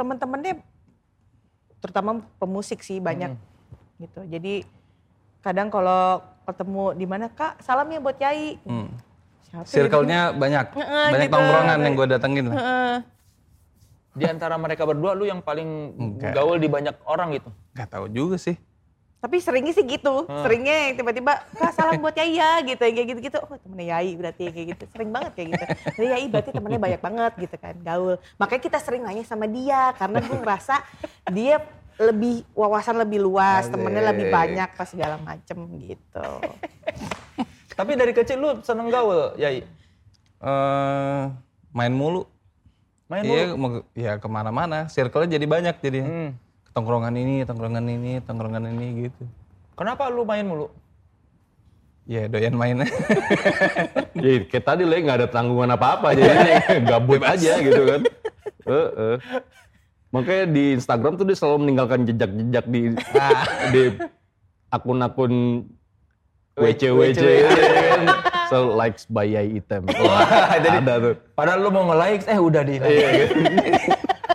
temen-temennya terutama pemusik sih banyak gitu. Jadi kadang kalau ketemu di mana Kak, salamnya buat Yai. Circle-nya banyak gitu. Tongkrongan yang gue datengin lah. Di antara mereka berdua lu yang paling gaul di banyak orang gitu? Gak tahu juga sih. Tapi seringnya sih gitu, seringnya tiba-tiba Kak salam buat Yai ya gitu, kayak gitu-gitu. Oh temennya Yai berarti kayak gitu, sering banget kayak gitu. Jadi Yai berarti temennya banyak banget gitu kan, gaul. Makanya kita sering nanya sama dia, karena gue ngerasa dia lebih wawasan lebih luas, temennya lebih banyak pas segala macem gitu. Tapi dari kecil lu seneng gaul, Yai? Main mulu. Main mulu? Iya kemana-mana, circle-nya jadi banyak jadi. Tongkrongan ini gitu. Kenapa lu main mulu? Ya doyan mainnya. Ya kayak tadi lah gak ada tanggungan apa-apa jadi gabut aja gitu kan. Makanya di Instagram tuh dia selalu meninggalkan jejak-jejak di akun-akun WC-WC kan. Selalu likes by Yai Item. Wah, jadi ada tuh. Padahal lu mau nge-likes, udah di like. Iya, gitu.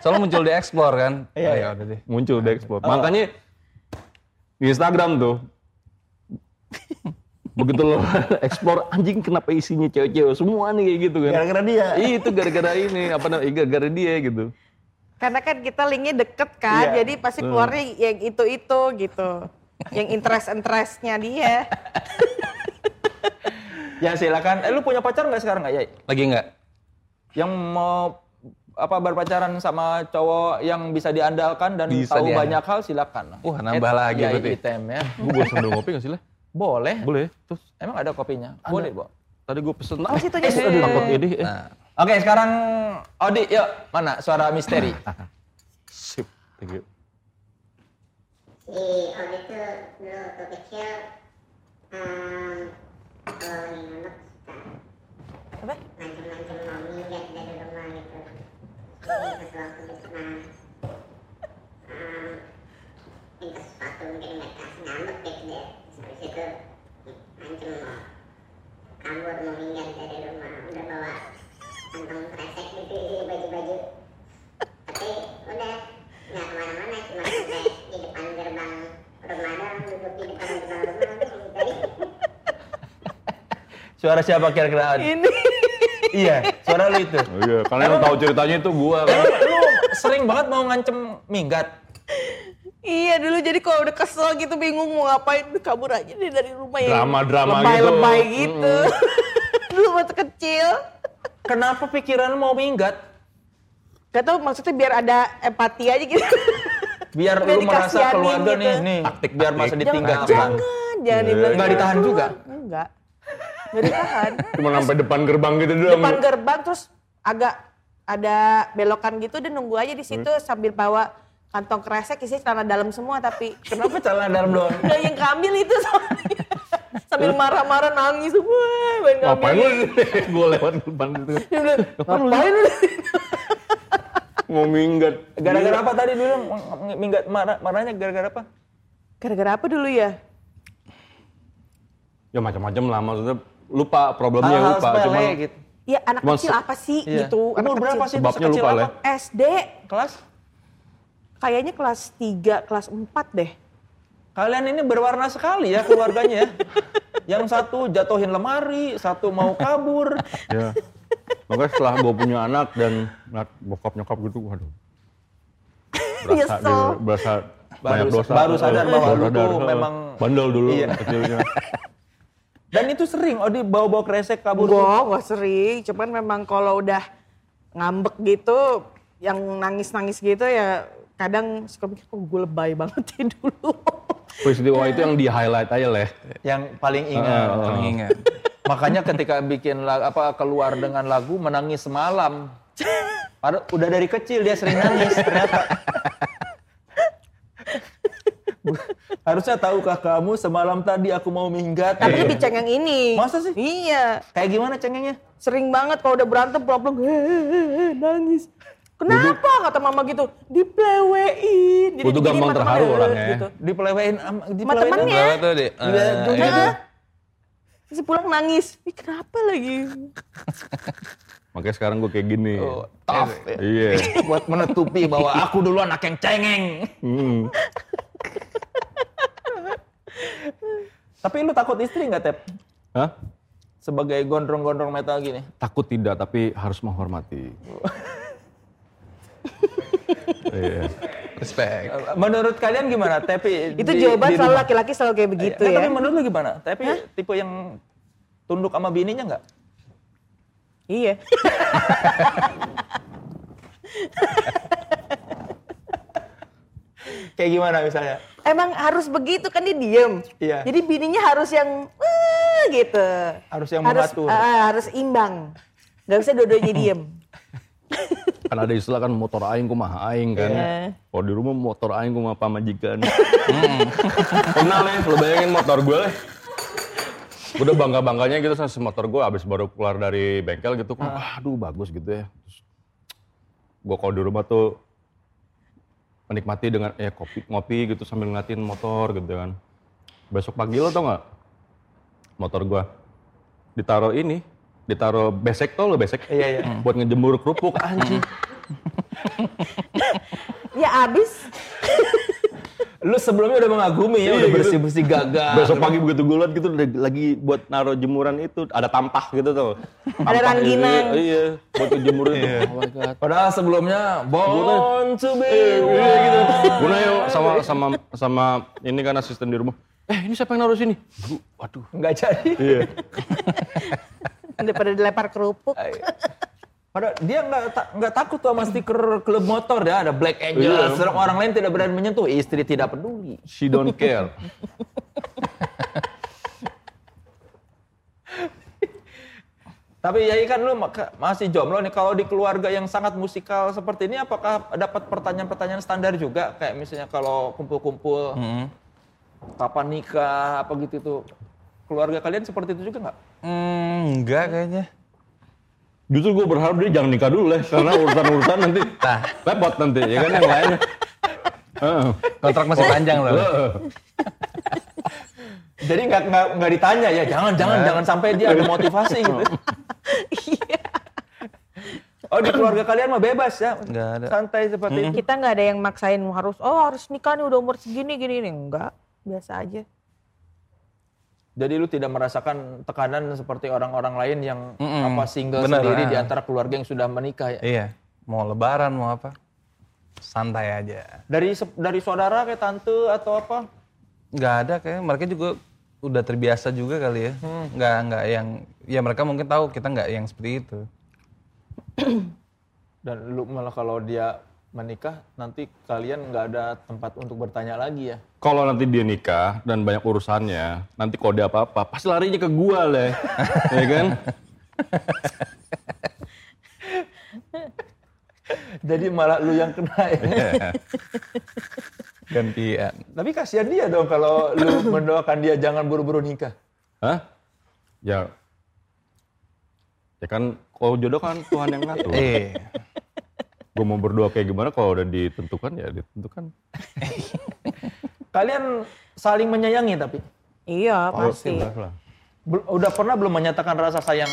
Selalu muncul di explore kan. Iya, udah deh. Muncul di explore. Makanya di Instagram tuh. Begitu lo explore, anjing kenapa isinya cewek-cewek semua nih kayak gitu kan. Gara-gara dia. Itu gara-gara ini, apa namanya, gara-gara dia gitu. Karena kan kita linknya deket kan, jadi pasti keluarnya yang itu-itu gitu. Yang interest-interestnya dia. Ya silakan. Lu punya pacar nggak sekarang nggak, Yai? Lagi nggak. Yang mau apa berpacaran sama cowok yang bisa diandalkan dan bisa tahu banyak hal silakan. Nambah lagi berarti. Item ya. Gue boleh sambil ngopi nggak sih lah? Boleh. Boleh. Terus emang ada kopinya? Ada. Boleh, Bo. Tadi gue pesen. Masih tuh jadi takut ini. Oke, sekarang Odi, yuk. Mana suara misteri? Sip. Thank you. Si Odi tuh dulu waktu kecil kalau ngambek suka ngancem-ngancem mami lihat dari rumah gitu. Jadi pas waktu di sana minta sepatu mungkin nggak kasih ngambek gitu deh. Habis itu ngancem mau kabur mau minggir dari rumah, udah bawa kantong kresek gitu isi baju-baju. Tapi udah nggak kemana-mana, cuma sampai di depan gerbang rumah doang, duduk di depan gerbang rumah gitu tadi. Suara siapa kira-kira? Ini. Iya, suara lu itu. Oh iya, kalian tahu ceritanya itu gua kan. Lu sering banget mau ngancem minggat. Iya, dulu jadi kalau udah kesel gitu bingung mau ngapain, kabur aja deh dari rumah ya. Drama-drama gitu. Lebay gitu. Dulu waktu kecil. Kenapa pikiran mau minggat? Gak tau maksudnya biar ada empati aja gitu. Biar lu merasa keluarga gitu. Nih, taktik biar masa ditinggalkan. Jangan dibilang. Gak ditahan juga? Enggak. Gak ditahan. Cuma sampai depan gerbang gitu doang. Depan gerbang terus agak ada belokan gitu dan nunggu aja di situ sambil bawa kantong kresek isinya celana dalam semua tapi. Kenapa celana dalam doang? Udah yang kamil itu soalnya. Sambil marah-marah nangis. Wah, main kamil. Ngapain lu? Gue lewat depan gitu. Ngapain lu? Mau minggat. Gara-gara apa tadi dulu? Minggat marahnya gara-gara apa? Gara-gara apa dulu ya? Ya macam-macam lah maksudnya lupa problemnya hal-hal lupa cuma gitu. Ya anak kecil apa sih iya. Gitu. Umur berapa sih sebabnya lupa lah. SD kelas kayaknya kelas 3, kelas 4 deh. Kalian ini berwarna sekali ya keluarganya. Yang satu jatuhin lemari, satu mau kabur. Ya. Makanya setelah gue punya anak dan bokap nyokap gitu, waduh. Berasa banyak dosa. Baru sadar bahwa lu tuh memang bandel dulu iya. Kecilnya. Dan itu sering, oh dibawa-bawa kresek kabur? Gak sering, cuman memang kalau udah ngambek gitu, yang nangis-nangis gitu ya kadang suka mikir, kok gue lebay banget ya dulu. Peristiwa itu yang di-highlight aja lah. Yang paling ingat. Paling ingat. Makanya ketika bikin keluar dengan lagu menangis semalam. Padahal udah dari kecil dia sering nangis ternyata. Harusnya tahukah kamu semalam tadi aku mau minggat. Tapi dicengeng ini. Masa sih? Iya. Kayak gimana cengengnya? Sering banget kalau udah berantem pulang-pulang nangis. Kenapa kata mama gitu? Diplewein. Itu gampang terharu orangnya. Gitu. Diplewein sama temannya. Juga. Si pulang nangis. Ih kenapa lagi? Makanya sekarang gue kayak gini. Oh, tough. Iya. Buat menutupi bahwa aku dulu anak yang cengeng. Tapi lu takut istri gak, Tep? Hah? Sebagai gondrong-gondrong metal gini? Takut tidak, tapi harus menghormati. Iya. Respect. Menurut kalian gimana, Tepi? Itu jawaban selalu laki-laki selalu kayak begitu ya. Tapi menurut lu gimana? Tepi tipe yang tunduk sama bininya nggak? Iya. Kayak gimana misalnya? Emang harus begitu kan dia diem. Iya. Jadi bininya harus yang gitu. Harus yang mengatur. Harus imbang. Gak bisa dua-duanya diem. Kan ada istilah kan motor aing kumaha aing kan. Yeah. Kalau di rumah motor aing kumaha pamajikan. Kenal ya, lu bayangin motor gue lah. Udah bangga-bangganya gitu sama motor gue abis baru keluar dari bengkel gitu. Aduh bagus gitu ya. Terus gue kalau di rumah tuh menikmati dengan kopi-ngopi gitu sambil ngeliatin motor gitu kan. Besok pagi lo tau gak? Motor gue ditaruh ini. Ditaruh besek tau lo besek? Iya, iya. Buat ngejemur kerupuk, anjing. Ya abis. Lu sebelumnya udah mengagumi ya, udah bersih-bersih gagah. Besok pagi begitu gue liat gitu lagi buat naruh jemuran itu. Ada tampah gitu tau. Ada rangginang. Iya, buat ngejemurin itu. Oh my God. Padahal sebelumnya, born to be wild. Guna yuk sama ini kan asisten di rumah. Ini siapa yang naruh sini? Waduh. Nggak jadi. Iya. Daripada dilempar kerupuk. Padahal dia nggak takut tuh sama stiker klub motor ya, ada Black Angels. Iya. Orang lain tidak berani menyentuh, istri tidak peduli. She don't care. Tapi Yai kan lu masih jomblo nih, kalau di keluarga yang sangat musikal seperti ini apakah dapat pertanyaan-pertanyaan standar juga? Kayak misalnya kalau kumpul-kumpul, kapan nikah, apa gitu tuh. Keluarga kalian seperti itu juga nggak? Enggak kayaknya. Justru gue berharap dia jangan nikah dulu lah, karena urusan-urusan nanti repot nanti, ya kan yang lain. Kontrak masih panjang loh. Jadi nggak ditanya ya, jangan sampai dia ada motivasi gitu. Oh di keluarga kalian mah bebas ya, santai seperti itu. Kita nggak ada yang maksain harus nikah nih udah umur segini gini nih, enggak, biasa aja. Jadi lu tidak merasakan tekanan seperti orang-orang lain yang single bener, sendiri di antara keluarga yang sudah menikah ya? Iya, mau lebaran mau apa, santai aja. Dari saudara kayak tante atau apa? Gak ada kayaknya, mereka juga udah terbiasa juga kali ya. Gak yang, ya mereka mungkin tahu kita gak yang seperti itu. Dan lu malah kalau dia menikah, nanti kalian nggak ada tempat untuk bertanya lagi ya? Kalau nanti dia nikah dan banyak urusannya, nanti kode apa-apa, pasti larinya ke gua leh. Ya kan? Jadi malah lu yang kena ya? Gantian. Tapi kasihan dia dong kalau lu mendoakan dia jangan buru-buru nikah. Hah? Ya. Ya kan, kalau jodoh kan Tuhan yang ngatur. Gue mau berdoa kayak gimana kalau udah ditentukan ya ditentukan. Kalian saling menyayangi tapi? Iya pasti. Udah pernah belum menyatakan rasa sayang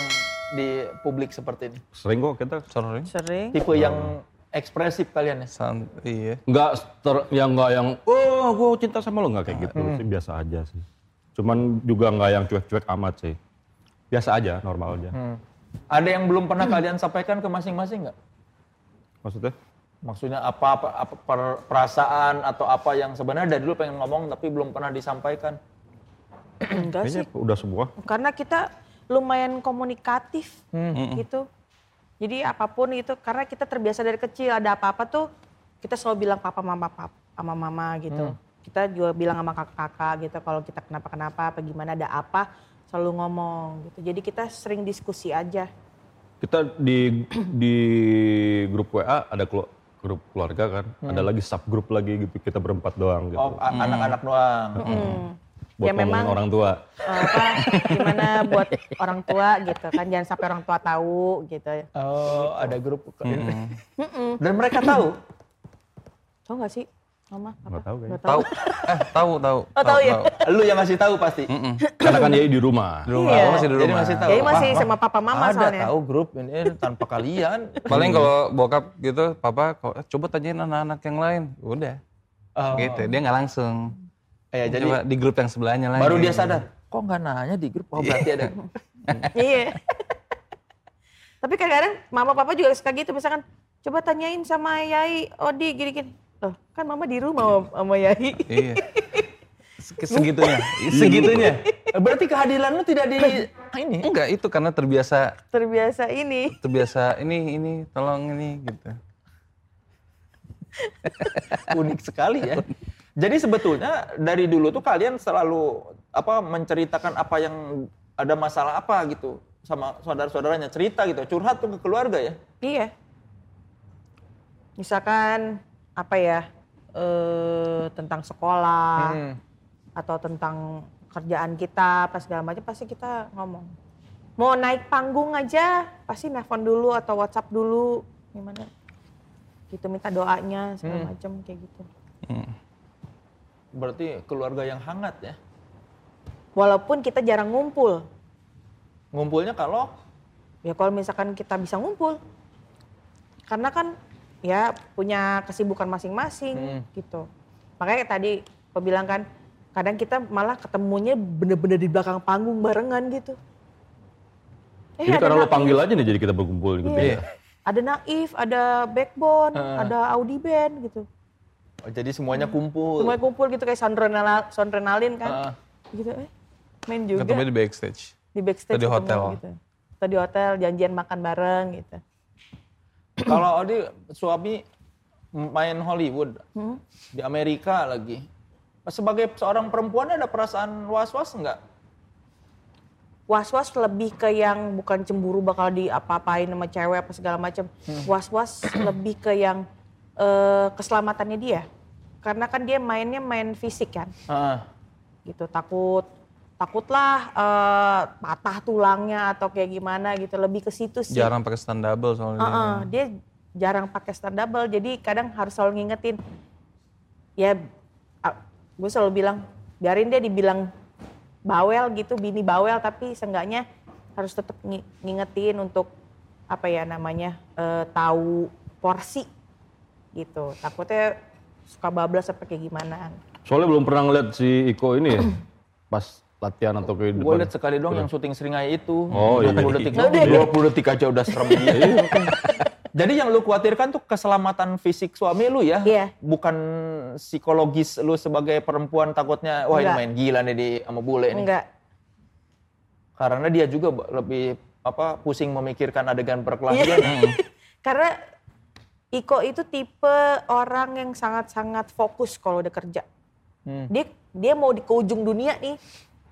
di publik seperti ini? Sering kok kita sering. Tipe yang ekspresif kalian ya? Iya. Nggak yang oh gue cinta sama lo nggak kayak gitu sih, biasa aja sih. Cuman juga nggak yang cuek-cuek amat sih. Biasa aja, normal aja. Ada yang belum pernah kalian sampaikan ke masing-masing nggak? Maksudnya? Maksudnya apa perasaan atau apa yang sebenarnya dari dulu pengen ngomong tapi belum pernah disampaikan? Enggak sih. Udah semua. Karena kita lumayan komunikatif gitu. Jadi apapun gitu, karena kita terbiasa dari kecil ada apa-apa tuh kita selalu bilang papa mama gitu. Kita juga bilang sama kakak-kakak gitu kalau kita kenapa-kenapa apa gimana ada apa selalu ngomong gitu. Jadi kita sering diskusi aja. Kita di grup WA ada grup keluarga kan, ada lagi subgrup lagi gitu, kita berempat doang gitu. Oh, anak-anak doang. Buat ya memang orang tua. Gimana buat orang tua gitu kan, jangan sampai orang tua tahu gitu. Oh, ada grup. Dan mereka tahu? Tahu gak sih? Mama, nggak tahu kayaknya. Tahu. Oh, tahu ya. Lu yang ngasih tahu pasti. Karena kan dia di rumah. Iya. Aku masih di rumah. Jadi masih tahu. Jadi masih sama papa mama ada soalnya. Ada tahu grup ini tanpa kalian. Paling kalau bokap gitu, papa coba tanyain anak-anak yang lain. Udah. Oh. Gitu. Dia nggak langsung. Ya, jadi coba di grup yang sebelahnya lagi. Baru dia sadar. Kok nggak nanya di grup? Oh berarti ada. Iya. Tapi kadang-kadang mama papa juga suka gitu. Misalkan coba tanyain sama Yai, Odi gini-gini. Loh, kan mama di rumah sama Yai. Iya. Segitunya. Berarti kehadiran lu tidak di ini? Enggak, itu karena terbiasa. Terbiasa ini, tolong ini gitu. Unik sekali ya. Jadi sebetulnya dari dulu tuh kalian selalu menceritakan apa yang ada masalah apa gitu sama saudara-saudaranya, cerita gitu, curhat tuh ke keluarga ya. Iya. Misalkan tentang sekolah atau tentang kerjaan kita pas segala macam pasti kita ngomong. Mau naik panggung aja pasti nelfon dulu atau WhatsApp dulu gimana gitu, minta doanya segala macam kayak gitu. Berarti keluarga yang hangat ya, walaupun kita jarang ngumpulnya kalau misalkan kita bisa ngumpul karena kan ya punya kesibukan masing-masing gitu. Makanya tadi aku bilang kan kadang kita malah ketemunya bener-bener di belakang panggung barengan gitu. Jadi karena lo panggil aja nih jadi kita berkumpul gitu ya. Ada Naif, ada Backbone, ada Audi Band gitu. Oh, jadi semuanya kumpul. Semuanya kumpul gitu kayak sound adrenaline kan. Gitu main juga. Ketemu di backstage. Di hotel gitu. Atau di hotel janjian makan bareng gitu. Kalau Odi suami main Hollywood di Amerika lagi, sebagai seorang perempuan ada perasaan was-was nggak? Was-was lebih ke yang bukan cemburu bakal diapa-apain sama cewek apa segala macam. Was-was lebih ke yang keselamatannya dia, karena kan dia main fisik kan, gitu takutlah patah tulangnya atau kayak gimana gitu, lebih ke situ sih. Jarang pakai stand double soalnya. Dia jarang pakai stand double, jadi kadang harus selalu ngingetin. Ya gue selalu bilang, biarin dia dibilang bawel gitu, bini bawel, tapi seenggaknya harus tetap ngingetin untuk tahu porsi gitu. Takutnya suka bablas apa kayak gimana. Soalnya belum pernah ngeliat si Iko ini pas latihan atau kehidupan. Gue liat sekali doang yang syuting Seringai itu. Oh iya. 20 detik aja udah serem. Iya. Jadi yang lu khawatirkan tuh keselamatan fisik suami lu ya? Iya. Bukan psikologis lu sebagai perempuan takutnya, wah ini main gila nih sama bule nih. Enggak. Karena dia juga lebih pusing memikirkan adegan perkelahian. Karena Iko itu tipe orang yang sangat-sangat fokus kalau udah kerja. Dia mau ke ujung dunia nih,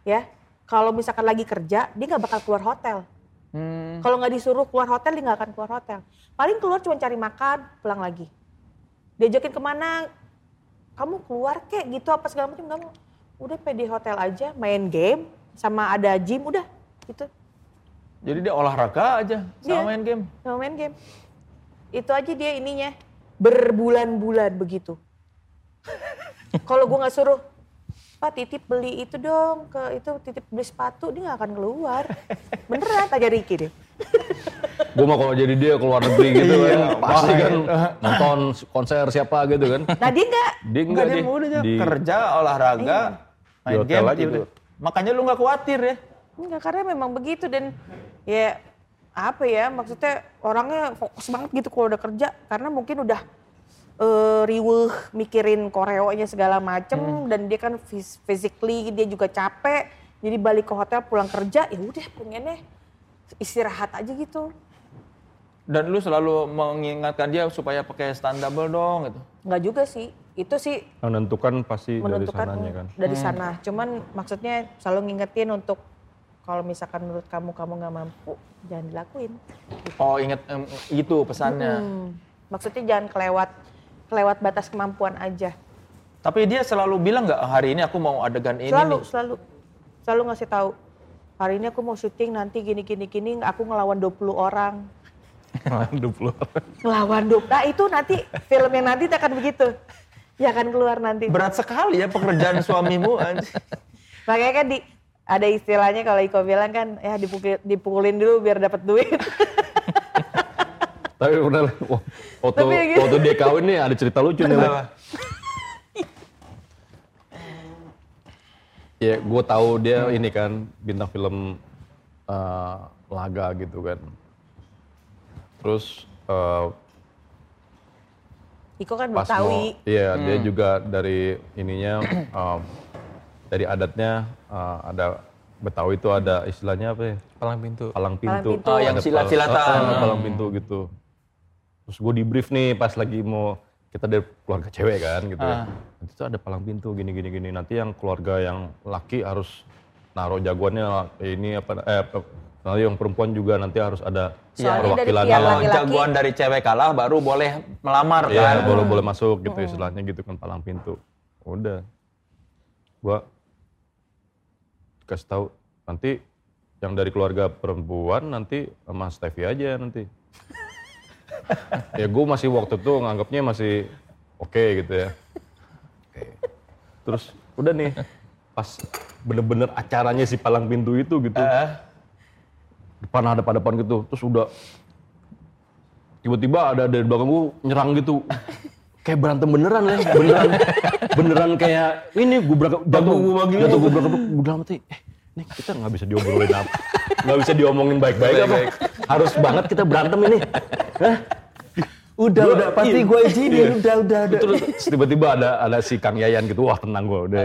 ya. Kalau misalkan lagi kerja, dia nggak bakal keluar hotel. Kalau nggak disuruh keluar hotel, dia nggak akan keluar hotel. Paling keluar cuma cari makan, pulang lagi. Diajakin kemana, kamu keluar kek gitu apa segala macam, nggak mau. Udah pede hotel aja, main game, sama ada gym, udah gitu. Jadi dia olahraga aja, sama main game. Sama main game. Itu aja dia ininya, berbulan-bulan begitu. Kalau gue gak suruh, Pak titip beli itu dong, ke itu titip beli sepatu, dia gak akan keluar. Beneran, tanya Ricky deh. Gue mah kalau jadi dia keluar negeri gitu kan, pasti kan nonton konser siapa gitu kan. Nah dia enggak. Dia mudah kerja, olahraga, main game gitu. Makanya lu gak khawatir ya? Enggak, karena memang begitu dan ya... Apa ya, maksudnya orangnya fokus banget gitu kalau udah kerja. Karena mungkin udah riweh mikirin koreonya segala macem. Dan dia kan physically dia juga capek. Jadi balik ke hotel pulang kerja, ya udah pengennya istirahat aja gitu. Dan lu selalu mengingatkan dia supaya pakai stand double dong gitu? Enggak juga sih, itu sih... Menentukan pasti menentukan dari sananya kan? Dari sana, cuman maksudnya selalu ngingetin untuk... Kalau misalkan menurut kamu nggak mampu, jangan dilakuin. Gitu. Oh ingat itu pesannya. Maksudnya jangan kelewat batas kemampuan aja. Tapi dia selalu bilang nggak hari ini aku mau adegan ini. Selalu ngasih tahu. Hari ini aku mau syuting nanti gini, aku ngelawan 20 orang. Ngelawan 20. Nah itu nanti filmnya nanti akan begitu. Ya akan keluar nanti. Berat sekali ya pekerjaan suamimu. Makanya kan ada istilahnya kalau Iko bilang kan, ya dipukulin dulu biar dapat duit. Tapi benar, waktu dia kawin nih ada cerita lucu nih. Ya gue tahu dia ini kan bintang film laga gitu kan. Terus Iko kan Betawi. Iya dia juga dari ininya. Dari adatnya ada Betawi itu ada istilahnya apa ya? Palang pintu. Oh, yang silat-silatan. Palang pintu gitu. Terus gue di brief nih pas lagi mau kita dari keluarga cewek kan gitu ya. Nanti tuh ada palang pintu gini. Nanti yang keluarga yang laki harus naruh jagoannya ini nanti yang perempuan juga nanti harus ada perwakilannya lah. Jagoan dari cewek kalah baru boleh melamar kan. Iya, boleh masuk gitu istilahnya gitu kan palang pintu. Udah. Gua kasih tahu nanti yang dari keluarga perempuan nanti sama Stevie aja nanti. Ya gue masih waktu itu nganggapnya masih oke gitu ya. Terus udah nih pas bener-bener acaranya si palang pintu itu gitu. Depan gitu terus udah tiba-tiba ada dari belakang gue nyerang gitu. Kayak berantem beneran kayak ini gue berangkat ini kita nggak bisa diobrolin apa nggak bisa diomongin baik-baik apa harus banget kita berantem ini. Hah? udah pasti gue izinin udah terus tiba-tiba ada si Kang Yayan gitu wah tenang gue udah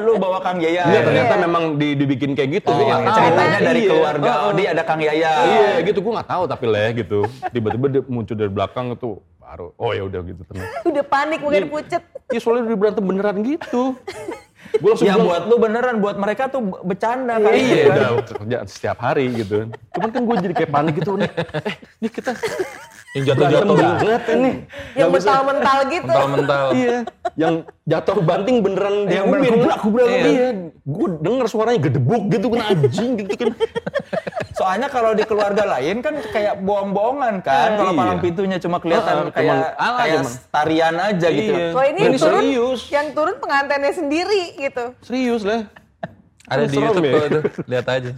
lu bawa Kang Yayan ya, ternyata memang dibikin kayak gitu ceritanya dari keluarga dia ada Kang Yayan iya gitu gue nggak tahu tapi gitu tiba-tiba muncul dari belakang tuh baru, ya udah gitu tenang. Udah panik mungkin pucet. Iya soalnya udah berantem beneran gitu. Gua langsung buat lu beneran, buat mereka tuh bercanda kali. Iya udah kerjaan setiap hari gitu. Cuman kan gue jadi kayak panik gitu nih. Ini kita yang jatuh banget nih. Yang mental-mental gitu. Mental. Iya. Yang jatuh banting beneran yang bergubrak dia. Gue denger suaranya gedebuk gitu kena anjing gitu kan. Soalnya kalau di keluarga lain kan kayak bohong-bohongan kan. Kalau palang pintunya cuma kelihatan kayak tarian aja gitu. Kalau ini yang turun pengantinnya sendiri gitu. Serius lah. Ada di YouTube itu, lihat aja.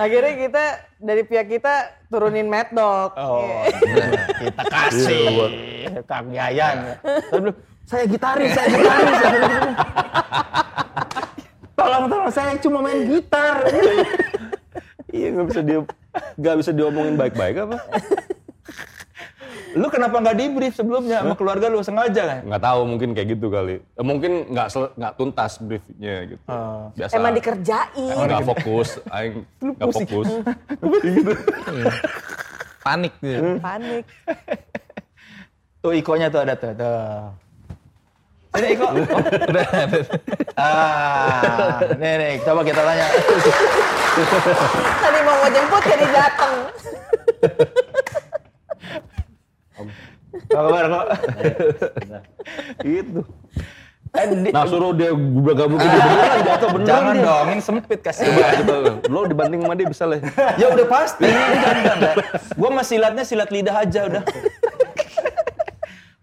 Akhirnya kita dari pihak kita turunin Mad Dog. Kita kasih Kang Yayan. Saya gitaris. Tolong saya cuma main gitar. Iya nggak bisa diomongin baik-baik apa? Lu kenapa nggak di brief sebelumnya sama keluarga lu sengaja kan? Nggak tahu mungkin kayak gitu kali. Mungkin nggak tuntas briefnya gitu. Biasa. Emang dikerjain. Nggak fokus, nggak fokus. Panik gitu. Tuh Ikonya tuh ada tuh. Ada Iko? Udah. Ah, nih coba kita tanya. Tadi mau jemput jadi datang. Apa kabar kok? Gitu. Nah suruh dia gabung gitu beneran jatuh beneran. Jangan dong, ini sempit kasih. Coba lo dibanding sama dia bisa lah. Ya udah pasti. Gue mah silat lidah aja udah.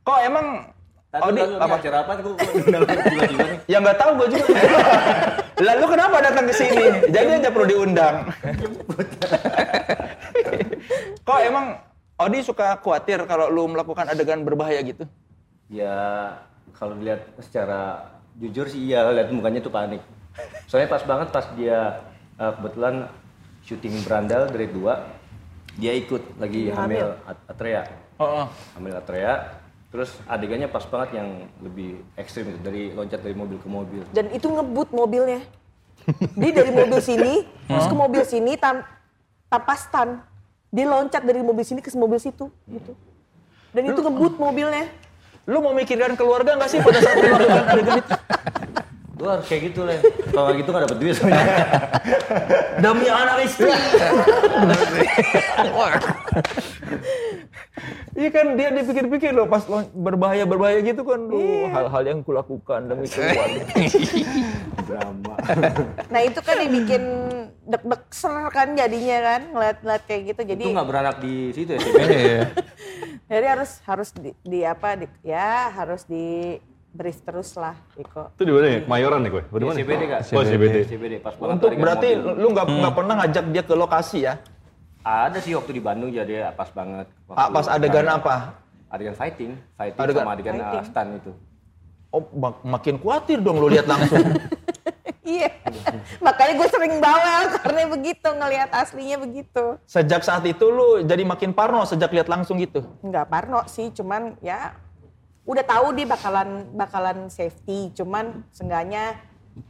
Kok emang Odi apa acara apa tuh? Ya nggak tahu gue juga. Lalu kenapa datang ke sini? Jadi aja perlu diundang. Kok emang Odi suka khawatir kalau lu melakukan adegan berbahaya gitu? Ya. Kalau dilihat secara jujur sih iya, lihat mukanya tuh panik. Soalnya pas banget pas dia kebetulan syuting Berandal dari 2, dia ikut lagi hamil Atreya. Hamil Atreya, terus adegannya pas banget yang lebih ekstrim itu, dari loncat dari mobil ke mobil. Dan itu ngebut mobilnya. Dia dari mobil sini, terus ke mobil sini, tanpa stun. Dia loncat dari mobil sini ke mobil situ, gitu. Dan itu ngebut mobilnya. Lu mau mikirkan keluarga nggak sih pada saat melakukan adegan itu? Lu harus kayak gitu, Len. Kalau gitu nggak dapet duit sebenarnya. Demi anak istri. Iya kan dia dipikir-pikir loh pas berbahaya gitu kan, hal-hal yang kulakukan demi keluarga. Drama. Nah itu kan yang bikin deg-deg ser kan jadinya kan, ngeliat-ngeliat kayak gitu. Jadi itu nggak beranak di situ ya sebenarnya. Jadi harus harus di brief terus lah, Iko. Itu di mana ya? Kemayoran ya, gue? CBD Kak. Oh, CBD. Untuk berarti lu nggak pernah ngajak dia ke lokasi ya? Ada sih waktu di Bandung jadi pas banget. Pas adegan apa? Adegan fighting sama adegan stun itu. Oh, makin khawatir dong lu lihat langsung. Iya, makanya gue sering bawel karena begitu ngelihat aslinya begitu. Sejak saat itu lu jadi makin parno sejak lihat langsung gitu? Enggak parno sih, cuman ya udah tahu dia bakalan safety, cuman seenggaknya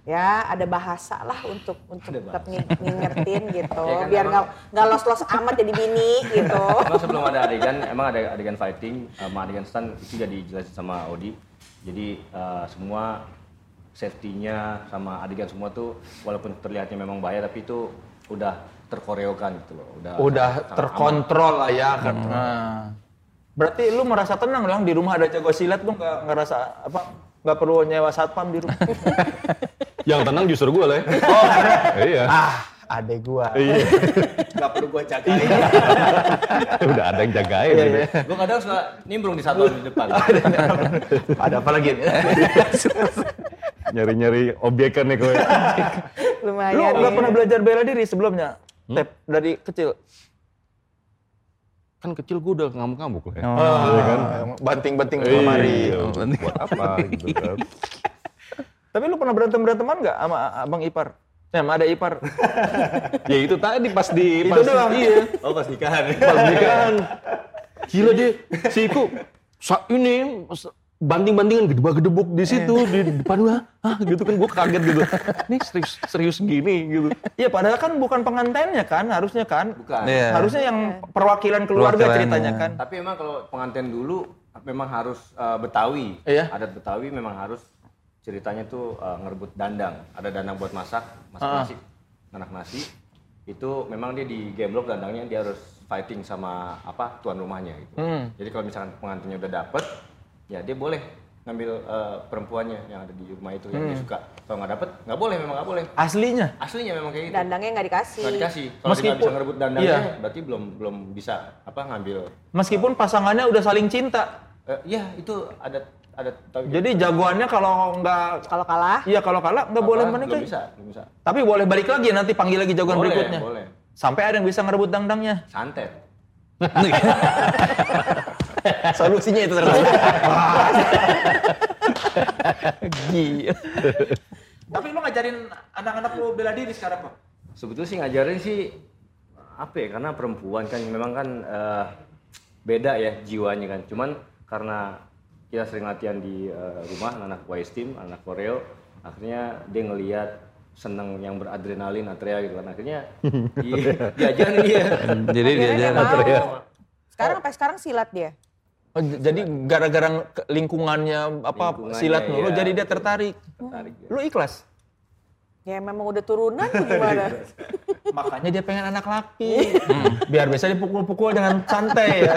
ya ada bahasa lah untuk tetap ngingetin gitu, ya kan, biar nggak los amat jadi bini gitu. Emang sebelum ada adegan, emang ada adegan fighting, sama adegan stun itu jadi jelasin sama Audi, jadi semua safety-nya sama adegan semua tuh walaupun terlihatnya memang bahaya tapi itu udah terkoreokan gitu loh. Udah terkontrol lah ya kan. Nah. Berarti lu merasa tenang lah di rumah ada jago silat lu nggak ngerasa apa nggak perlu nyewa satpam di rumah. Yang tenang justru gue lah. Oh iya. Adek gue. Iya. Nggak perlu gue jagain. Udah ada yang jagain. Iya, gitu. Iya. Gue kadang suka nimbrung di satu di depan. Ada apa lagi? Nyari-nyari objekan nih gue. Lumayan. Lu nggak pernah belajar bela diri sebelumnya? Tep dari kecil. Kan kecil gue udah ngamuk-ngamuk lah ya. Ya kan? Banting-banting ke lemari. Buat apa gitu kan. Tapi lu pernah berantem-beranteman gak sama abang ipar? Ya sama ada ipar. Ya itu tadi pas di... Itu doang? Iya. Oh pas nikahan. Pas nikahan. Gila dia, si Iko. Ini banting-bantingan gedebak-gedebuk di situ, di depan gua. Hah gitu kan gua kaget gitu. Nih serius gini gitu. Iya padahal kan bukan pengantennya kan, harusnya kan. Bukan. Yeah. Harusnya yang perwakilan keluarga ceritanya kan. Tapi emang kalau penganten dulu memang harus Betawi. Yeah. Adat Betawi memang harus ceritanya tuh ngerebut dandang. Ada dandang buat masak nasi, anak nasi. Itu memang dia di gameblok dandangnya dia harus fighting sama apa tuan rumahnya gitu. Jadi kalau misalkan pengantennya udah dapet, ya dia boleh ngambil perempuannya yang ada di rumah itu yang dia suka. Kalau nggak dapet, nggak boleh, memang nggak boleh. Aslinya memang kayak gitu. Dandangnya nggak dikasih. Nggak dikasih. Kalau dia nggak bisa ngerebut dandangnya, berarti belum bisa apa ngambil. Meskipun pasangannya udah saling cinta. Iya itu ada. Jadi jagoannya kalau kalah? Iya kalau kalah nggak boleh menikah. Belum bisa. Tapi boleh balik lagi nanti panggil lagi jagoan berikutnya. Boleh. Sampai ada yang bisa ngerebut dandangnya. Santet. Solusinya itu terus. Gila. Tapi lu ngajarin anak-anak lu bela diri sekarang, Pak? Sebetulnya sih ngajarin sih apa ya? Karena perempuan kan memang kan beda ya jiwanya kan. Cuman karena kita sering latihan di rumah anak Wise Team, anak Koreo, akhirnya dia ngelihat seneng yang beradrenalin Atreya gitu kan. Akhirnya diajarin dia. Jadi diajarin Atreya. Sekarang sampai silat dia. Oh, jadi gara-gara lingkungannya apa silat dulu, iya, jadi dia tertarik. Lu ikhlas? Ya memang udah turunan gimana? Makanya dia pengen anak laki. Biar biasa dipukul-pukul dengan santai ya.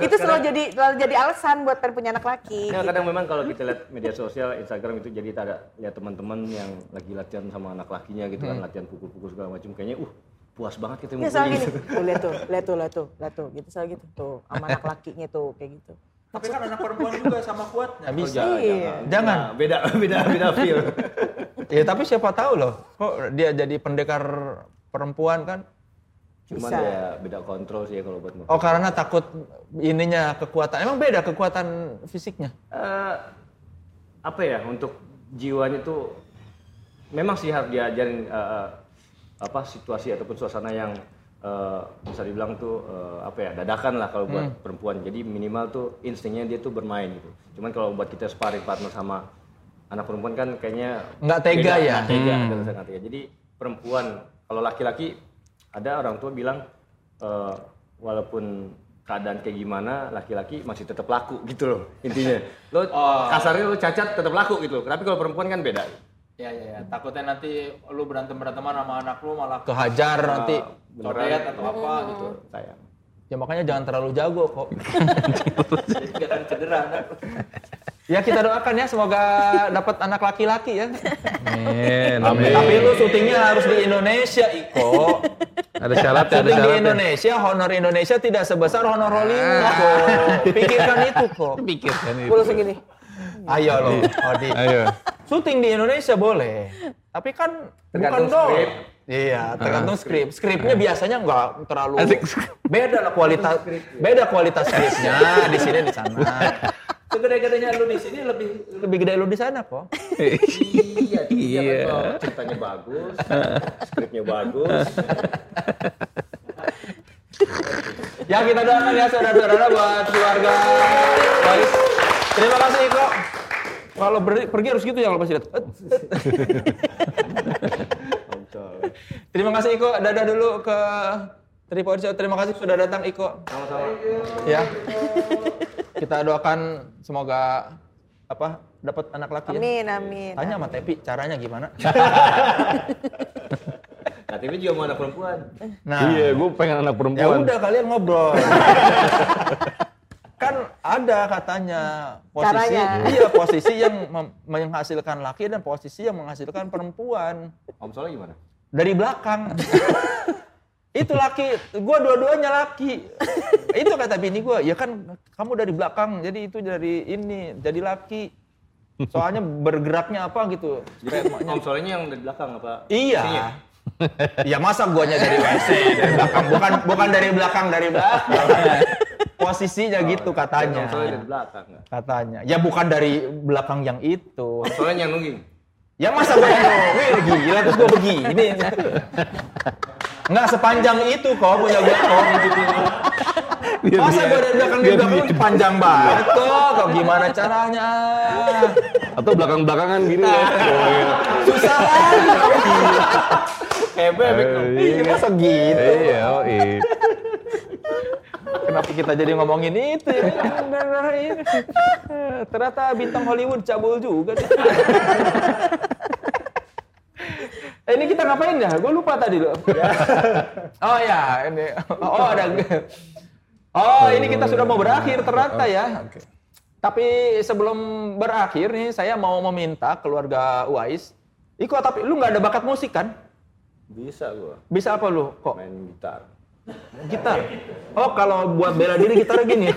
Itu selalu jadi alasan buat pengen punya anak laki. Nah, kadang memang kalau kita lihat media sosial, Instagram itu jadi ada ya teman-teman yang lagi latihan sama anak lakinya gitu kan, latihan pukul-pukul segala macam. Kayaknya puas banget kita mukulin. Lihat tuh, gitu selalu gitu tuh sama anak lakinya tuh kayak gitu. Tapi kan anak perempuan juga sama kuatnya. Jangan. Nah, beda feel. Ya tapi siapa tahu loh. Kok dia jadi pendekar perempuan kan? Cuman bisa. Ya beda kontrol sih ya kalau buat mereka. Oh karena takut ininya kekuatan. Emang beda kekuatan fisiknya? Apa ya untuk jiwanya tuh memang sih harus diajarin situasi ataupun suasana yang bisa dibilang tuh dadakan lah kalau buat perempuan. Jadi minimal tuh instingnya dia tuh bermain gitu. Cuman kalau buat kita sparring partner sama anak perempuan kan kayaknya nggak tega ya. Nggak tega. Jadi perempuan kalau laki-laki ada orang tua bilang walaupun keadaan kayak gimana laki-laki masih tetap laku gitu loh intinya. Lo kasarnya lo cacat tetap laku gitu. Tapi kalau perempuan kan beda. Ya. Takutnya nanti lu berantem-beranteman sama anak lu malah kehajar nanti coret atau apa gitu. Sayang. Ya makanya jangan terlalu jago kok. Jangan cedera. Ya kita doakan ya semoga dapat anak laki-laki ya. Amin. Tapi lu syutingnya harus di Indonesia, Iko. Ada syaratnya. Syuting di Indonesia, honor Indonesia tidak sebesar honor Hollywood. Pikirkan itu kok. Puluh segini. Ayo lo, Odi. Ayo. Syuting di Indonesia boleh, tapi kan tergantung bukan skrip. Iya, tergantung skrip. Skripnya biasanya nggak terlalu beda lah kualitas. Beda kualitas skripnya di sini di sana. Segede-gedenya lu di sini lebih gede lu di sana kok. Iya. Ceritanya bagus, skripnya bagus. Ya kita doakan ya saudara-saudara buat keluarga. Baik. Terima kasih Iko. Kalau pergi harus gitu ya kalau pas lihat. Terima kasih Iko, dadah dulu ke Tripod Show. Terima kasih sudah datang Iko. Sama-sama. Ya. Kita doakan semoga dapat anak laki ya. Amin. Tanya sama Tepi caranya gimana? Nah, Tepi juga mau anak perempuan. Nah, iya, gue pengen anak perempuan. Ya udah kalian ngobrol. Kan ada katanya posisi yang menghasilkan laki dan posisi yang menghasilkan perempuan. Om Soleh gimana? Dari belakang. Itu laki, gue dua-duanya laki. Itu kata bini gue, ya kan kamu dari belakang, jadi itu dari ini, jadi laki. Soalnya bergeraknya apa gitu. Jadi Om Solehnya yang dari belakang apa? Iya. Isinya? Ya masa guanya dari WC, dari belakang. Bukan dari belakang. Posisinya gitu katanya. Soalnya dari belakang enggak? Katanya. Ya bukan dari belakang yang itu. Soalnya yang nungging. Ya masa gue nungging? Gila terus gue begini. Enggak sepanjang itu kok punya gue gitu. Masa gue dari belakang panjang banget kok gimana caranya? Atau belakang-belakangan gini ya. Susah banget. Kayak bebek dong. Masa gitu? Iya. Kenapa kita jadi ngomongin itu ya? Ternyata bintang Hollywood cabul juga. Ini kita ngapain ya? Gue lupa tadi loh. Oh ya, ini. Oh ada. Oh ini kita sudah mau berakhir ternyata ya. Tapi sebelum berakhir nih saya mau meminta keluarga Uwais. Iko tapi lu nggak ada bakat musik kan? Bisa gue. Bisa apa lu kok? Main gitar. Gitar. Oh, kalau buat bela diri gitarnya gini.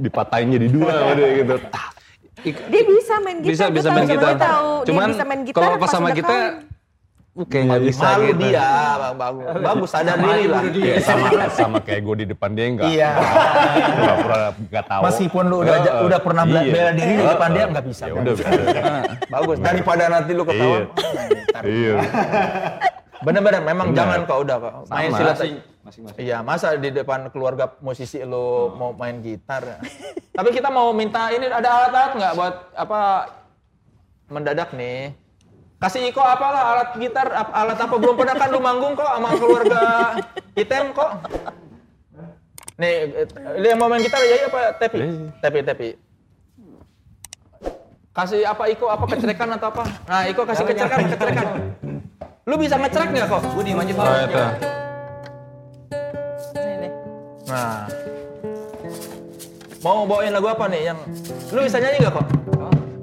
Dipatahinnya di dua gitu. Dia bisa main gitar. Bisa main gitar. Cuman kalau pas sama kita kayaknya bisa gitu. Malu dia, bagus sadar diri lah. Sama kayak gue di depan dia enggak. Iya. Enggak tahu. Meskipun lu udah pernah bela diri di depan dia enggak bisa. Udah. Bagus daripada nanti lu ketahuan. Iya. Bener-bener, memang jangan kok udah kok. Main silat masing-masing. Iya, masa di depan keluarga musisi lo mau main gitar. Ya? Tapi kita mau minta ini ada alat-alat nggak buat mendadak nih? Kasih Iko apalah alat gitar, alat apa belum pernah kan lu manggung kok sama keluarga Item kok. Nih, dia mau main gitar ya apa tepi? Tepi. Kasih apa Iko, apa kecrekan atau apa? Nah, Iko kasih kecrekan. Lu bisa ngecrek nggak kok? Budi maju bawah. Ini. Nah. Mau bawain lagu apa nih yang lu bisa nyanyi nggak kok?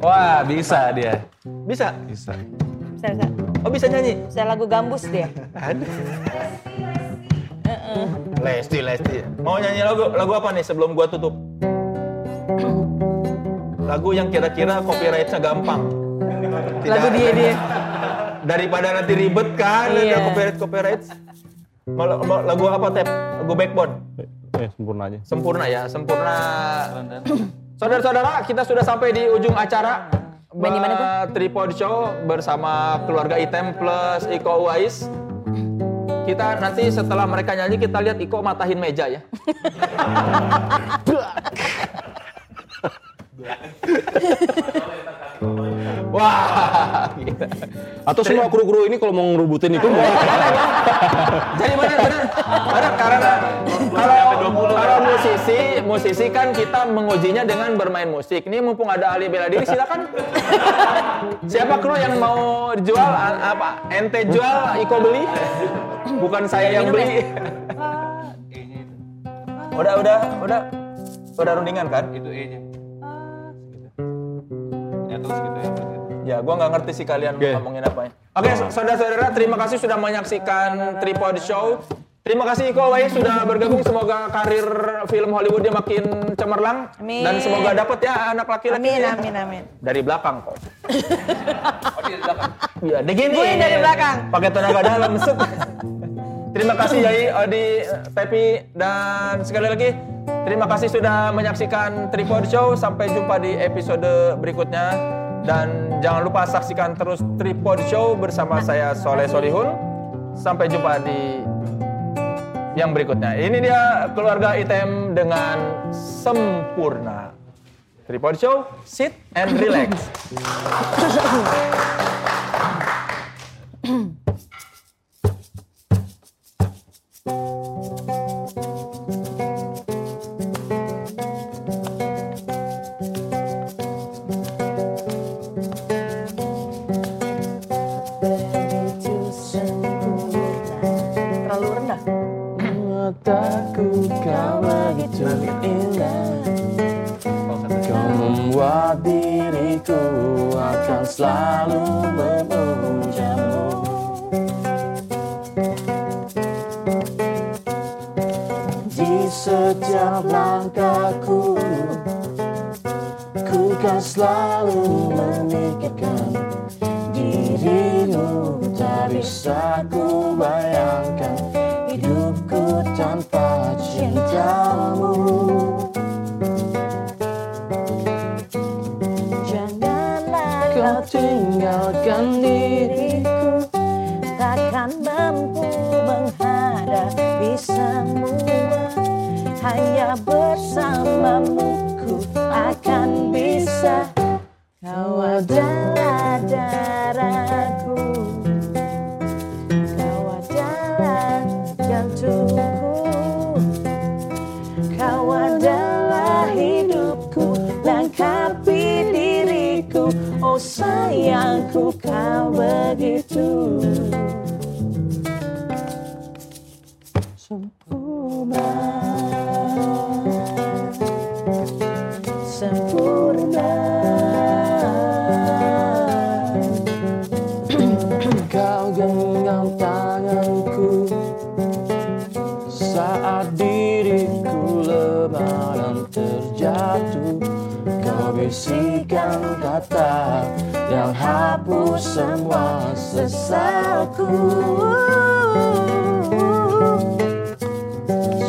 Wah, bisa dia. Bisa. Oh, bisa nyanyi? Bisa lagu gambus dia. Aduh. Lesti. Mau nyanyi lagu apa nih sebelum gua tutup? Lagu yang kira-kira copyright-nya gampang. Lagu dia. Daripada nanti ribet kan, ada copyright. Mau lagu apa, Tep? Lagu Backbone? Sempurna aja. Sempurna. Saudara-saudara, kita sudah sampai di ujung acara. Tripod Show bersama keluarga Item plus Iko Uwais. Kita nanti setelah mereka nyanyi, kita lihat Iko matahin meja ya. Wah, gitu. Atau semua kru-kru ini kalau mau ngerubutin Iko mau. Jadi benar karena kalau musisi kan kita mengujinya dengan bermain musik. Ini mumpung ada ahli bela diri, silakan. Siapa kru yang mau jual apa? Ente jual, Iko beli. Bukan saya yang beli. Udah rundingan kan? Itu E-nya. Ya, gua nggak ngerti sih kalian ngomongin apa ya. Oke, saudara-saudara, terima kasih sudah menyaksikan Tripod Show. Terima kasih Iko Uwais sudah bergabung. Semoga karir film Hollywoodnya makin cemerlang. Amin. Dan semoga dapat ya anak laki-laki. Amin. Dari belakang kok. Oh, dari belakang. Ya, begini. Gue dari belakang. Pakai tenaga dalam. Terima kasih Yai, Odi, Tepi, dan sekali lagi terima kasih sudah menyaksikan Tripod Show. Sampai jumpa di episode berikutnya. Dan jangan lupa saksikan terus Tripod Show bersama saya Soleh Solihun. Sampai jumpa di yang berikutnya. Ini dia keluarga Item dengan sempurna. Tripod Show, sit and relax. Mataku kau begitu indah, kau membuat diriku akan selalu memujamu. Di setiap langkahku, ku kan selalu memikirkan dirimu. Tak bisa ku bayangkan hidupku tanpa cintamu. Janganlah kau tinggalkan diriku, takkan mampu menghadapi semua. Hanya bersamamu ku akan bisa. Kau adalah darahku, kau adalah hidupku, lengkapi diriku. Oh sayangku, kau begitu sempurna. Kau genggam tanganku saat diriku lemah dan terjatuh. Kau bisikkan kata yang hapus semua sesalku.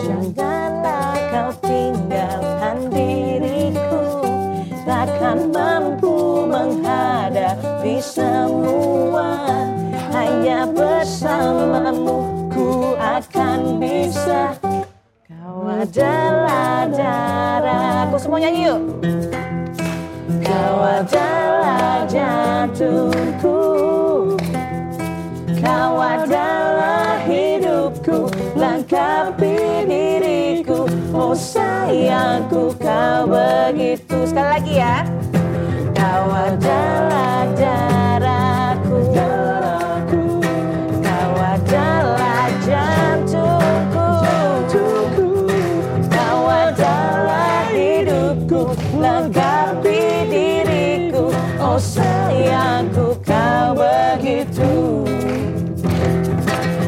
Janganlah kau tinggalkan diriku, takkan mampu menghadapi semua. Hanya bersamamu ku akan bisa. Kau adalah darahku. Semua nyanyi yuk. Kau adalah jantungku, kau adalah hidupku, lengkapi diriku. sayangku kau begitu. Sekali lagi ya. Kau adalah darahku, kau adalah jantungku, kau adalah hidupku, lengkapi diriku. Oh sayangku kau begitu,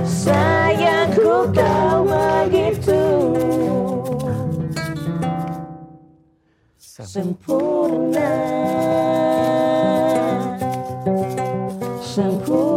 sayangku kau begitu. Sempurna, sempurna.